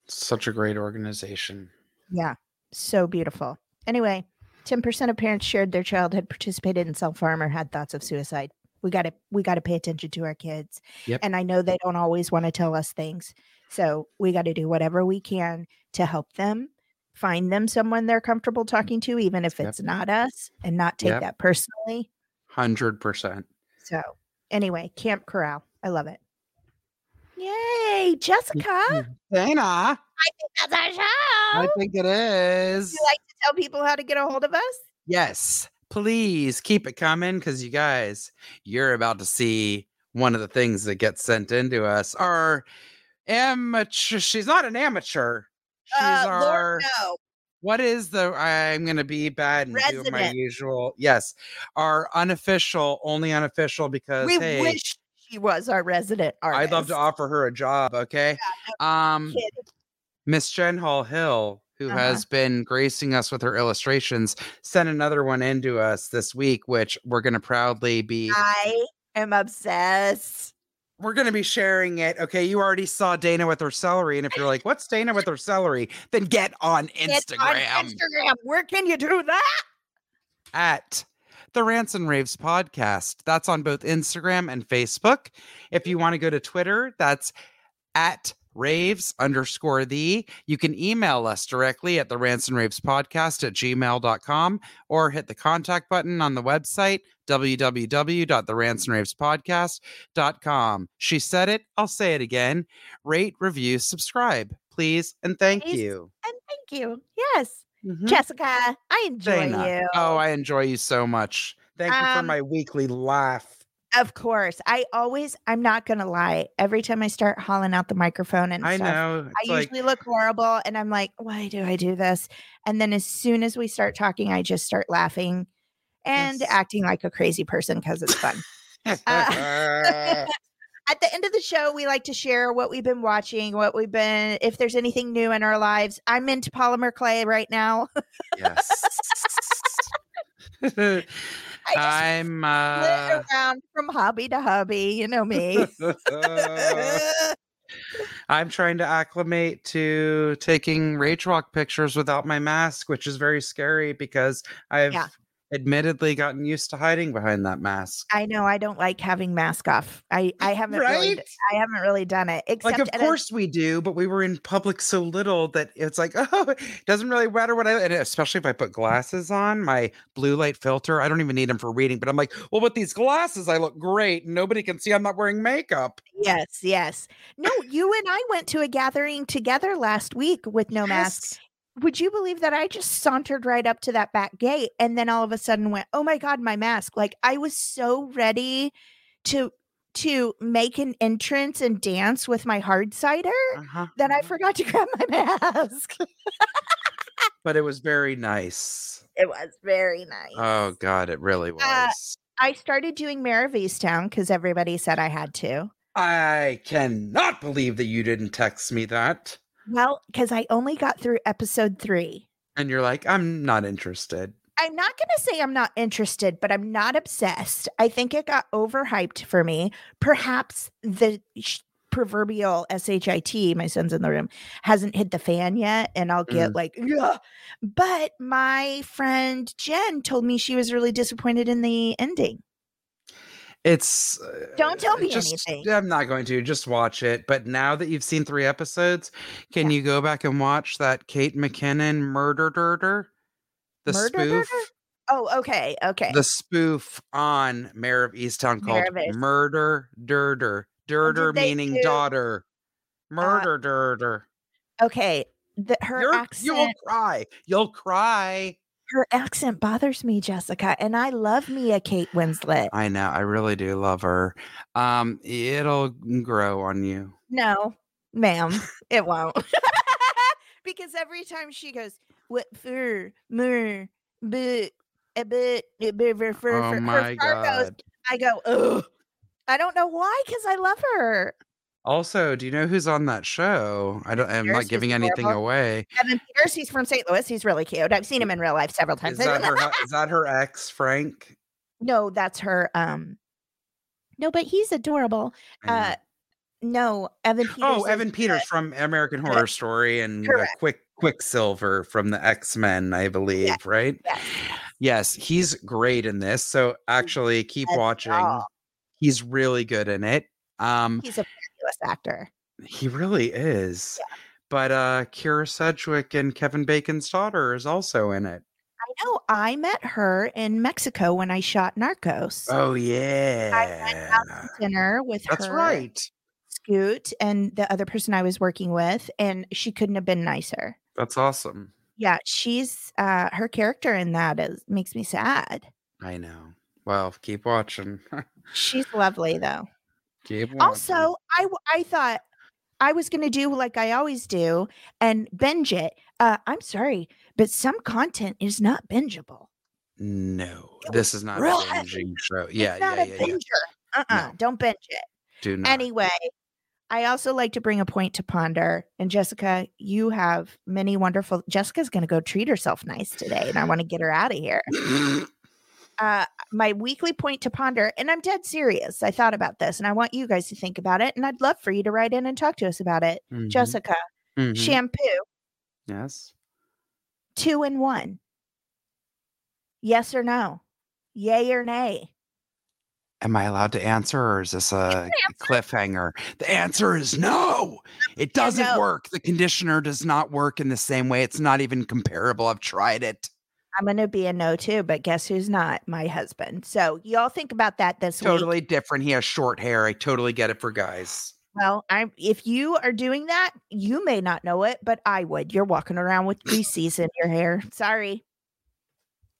Such a great organization. Yeah, so beautiful. Anyway, ten percent of parents shared their child had participated in self-harm or had thoughts of suicide. We got to we got to pay attention to our kids. Yep. And I know they don't always want to tell us things. So we got to do whatever we can to help them, find them someone they're comfortable talking to, even if it's yep. not us, and not take yep. that personally. one hundred percent. So anyway, Camp Corral. I love it. Yay, Jessica. Dana. I think that's our show. I think it is. You like to tell people how to get a hold of us? Yes. Please keep it coming, because you guys, you're about to see one of the things that gets sent into us. Our amateur. She's not an amateur. She's uh, our. Lord, no. What is the, I'm going to be bad and Resident. do my usual. Yes. Our unofficial, only unofficial, because we hey, wish she was our resident artist. I'd love to offer her a job, okay? Yeah, um, Miss Jen Hall Hill, who uh-huh. has been gracing us with her illustrations, sent another one into us this week, which we're going to proudly be... I am obsessed. We're going to be sharing it, okay? You already saw Dana with her celery, and if you're like, what's Dana with her celery? Then get on Instagram. Get on Instagram. Where can you do that? At... The Rants and Raves podcast. That's on both Instagram and Facebook. If you want to go to Twitter, that's at raves underscore the. You can email us directly at the Rants and Raves podcast at gmail dot com, or hit the contact button on the website, w w w dot the rants and raves podcast dot com. She said it. I'll say it again. Rate, review, subscribe, please. And thank please. you. And thank you. Yes. Mm-hmm. Jessica, I enjoy Dana. you. Oh, I enjoy you so much. Thank um, you for my weekly laugh. Of course. I always, I'm not going to lie. Every time I start hauling out the microphone and I stuff, know. It's I like... usually look horrible and I'm like, why do I do this? And then as soon as we start talking, I just start laughing and yes. acting like a crazy person because it's fun. uh, At the end of the show, we like to share what we've been watching, what we've been, if there's anything new in our lives. I'm into polymer clay right now. Yes. I just I'm uh... around from hobby to hobby. You know me. I'm trying to acclimate to taking rage walk pictures without my mask, which is very scary because I've yeah. admittedly gotten used to hiding behind that mask. I know. I don't like having mask off. I, I haven't right? really I haven't really done it. Except like, of course a, we do, but we were in public so little that it's like, oh, it doesn't really matter what I, and especially if I put glasses on, my blue light filter, I don't even need them for reading, but I'm like, well, with these glasses, I look great. Nobody can see I'm not wearing makeup. Yes, yes. No, you and I went to a gathering together last week with no yes. masks. Would you believe that I just sauntered right up to that back gate and then all of a sudden went, oh my God, my mask. Like I was so ready to, to make an entrance and dance with my hard cider uh-huh. that I forgot to grab my mask. But it was very nice. It was very nice. Oh God, it really was. Uh, I started doing Mayor of Easttown because everybody said I had to. I cannot believe that you didn't text me that. Well, because I only got through episode three. And you're like, I'm not interested. I'm not going to say I'm not interested, but I'm not obsessed. I think it got overhyped for me. Perhaps the sh- proverbial S H I T, my son's in the room, hasn't hit the fan yet. And I'll get mm. like, ugh. But my friend Jen told me she was really disappointed in the ending. It's don't tell me just, anything. I'm not going to just watch it. But now that you've seen three episodes, can yeah. you go back and watch that Kate McKinnon murder dirter? The murder spoof. Murder? Oh, okay, okay. The spoof on Mayor of Easttown called Nervous. Murder Dirter. Dirter meaning do? daughter. Murder uh, dirter. Okay. The, her You're, accent. You'll cry. You'll cry. Her accent bothers me, Jessica, and I love me a Kate Winslet. I know. I really do love her. Um, it'll grow on you. No, ma'am, it won't. Because every time she goes, what fur, mur, but, but, but, fur, my God. I go, ugh. I don't know why, because I love her. Also, do you know who's on that show? I don't. I'm Peters, not giving anything horrible. away. Evan Peters, he's from Saint Louis. He's really cute. I've seen him in real life several times. Is that her? Is that her ex, Frank? No, that's her. Um, no, but he's adorable. Uh, no, Evan Peters. Oh, Evan Peters good. from American Horror Correct. Story and uh, Quick Quicksilver from the X-Men, I believe. Yes. Right? Yes. yes, he's great in this. So actually, keep that's watching. All. He's really good in it. Um, he's a actor. He really is. Yeah. But uh Kira Sedgwick and Kevin Bacon's daughter is also in it. I know. I met her in Mexico when I shot Narcos. Oh yeah. I went out to dinner with That's her. That's right. Scoot and the other person I was working with, and she couldn't have been nicer. That's awesome. Yeah, she's uh her character in that is makes me sad. I know. Well, keep watching. She's lovely though. Also, I, I thought I was going to do like I always do and binge it. Uh, I'm sorry, but some content is not bingeable. No, it this is not a binging show. Yeah, it's yeah, not yeah, a yeah. binger. Uh-uh, no. Don't binge it. Do not. Anyway, I also like to bring a point to ponder. And Jessica, you have many wonderful... Jessica's going to go treat herself nice today, and I want to get her out of here. Uh, my weekly point to ponder, and I'm dead serious. I thought about this, and I want you guys to think about it, and I'd love for you to write in and talk to us about it. Mm-hmm. Jessica, mm-hmm. shampoo. Yes. Two in one. Yes or no? Yay or nay? Am I allowed to answer, or is this a cliffhanger? The answer is no. It doesn't no. work. The conditioner does not work in the same way. It's not even comparable. I've tried it. I'm going to be a no too, but guess who's not? My husband. So y'all think about that this totally week. Totally different. He has short hair. I totally get it for guys. Well, I'm, if you are doing that, you may not know it, but I would. You're walking around with greases in your hair. Sorry.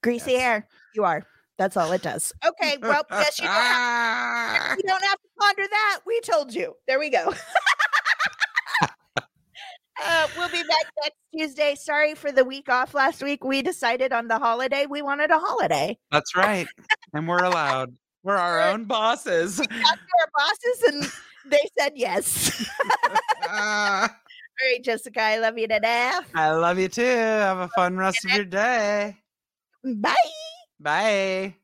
Greasy yes. hair. You are. That's all it does. Okay. Well, guess you don't, have, you don't have to ponder that. We told you. There we go. Uh, we'll be back next Tuesday. Sorry for the week off last week. We decided on the holiday. We wanted a holiday. That's right. And we're allowed. We're our own bosses. We talked to our bosses and they said yes. uh, All right, Jessica, I love you to death. I love you too. Have a fun rest of your day. Bye. Bye.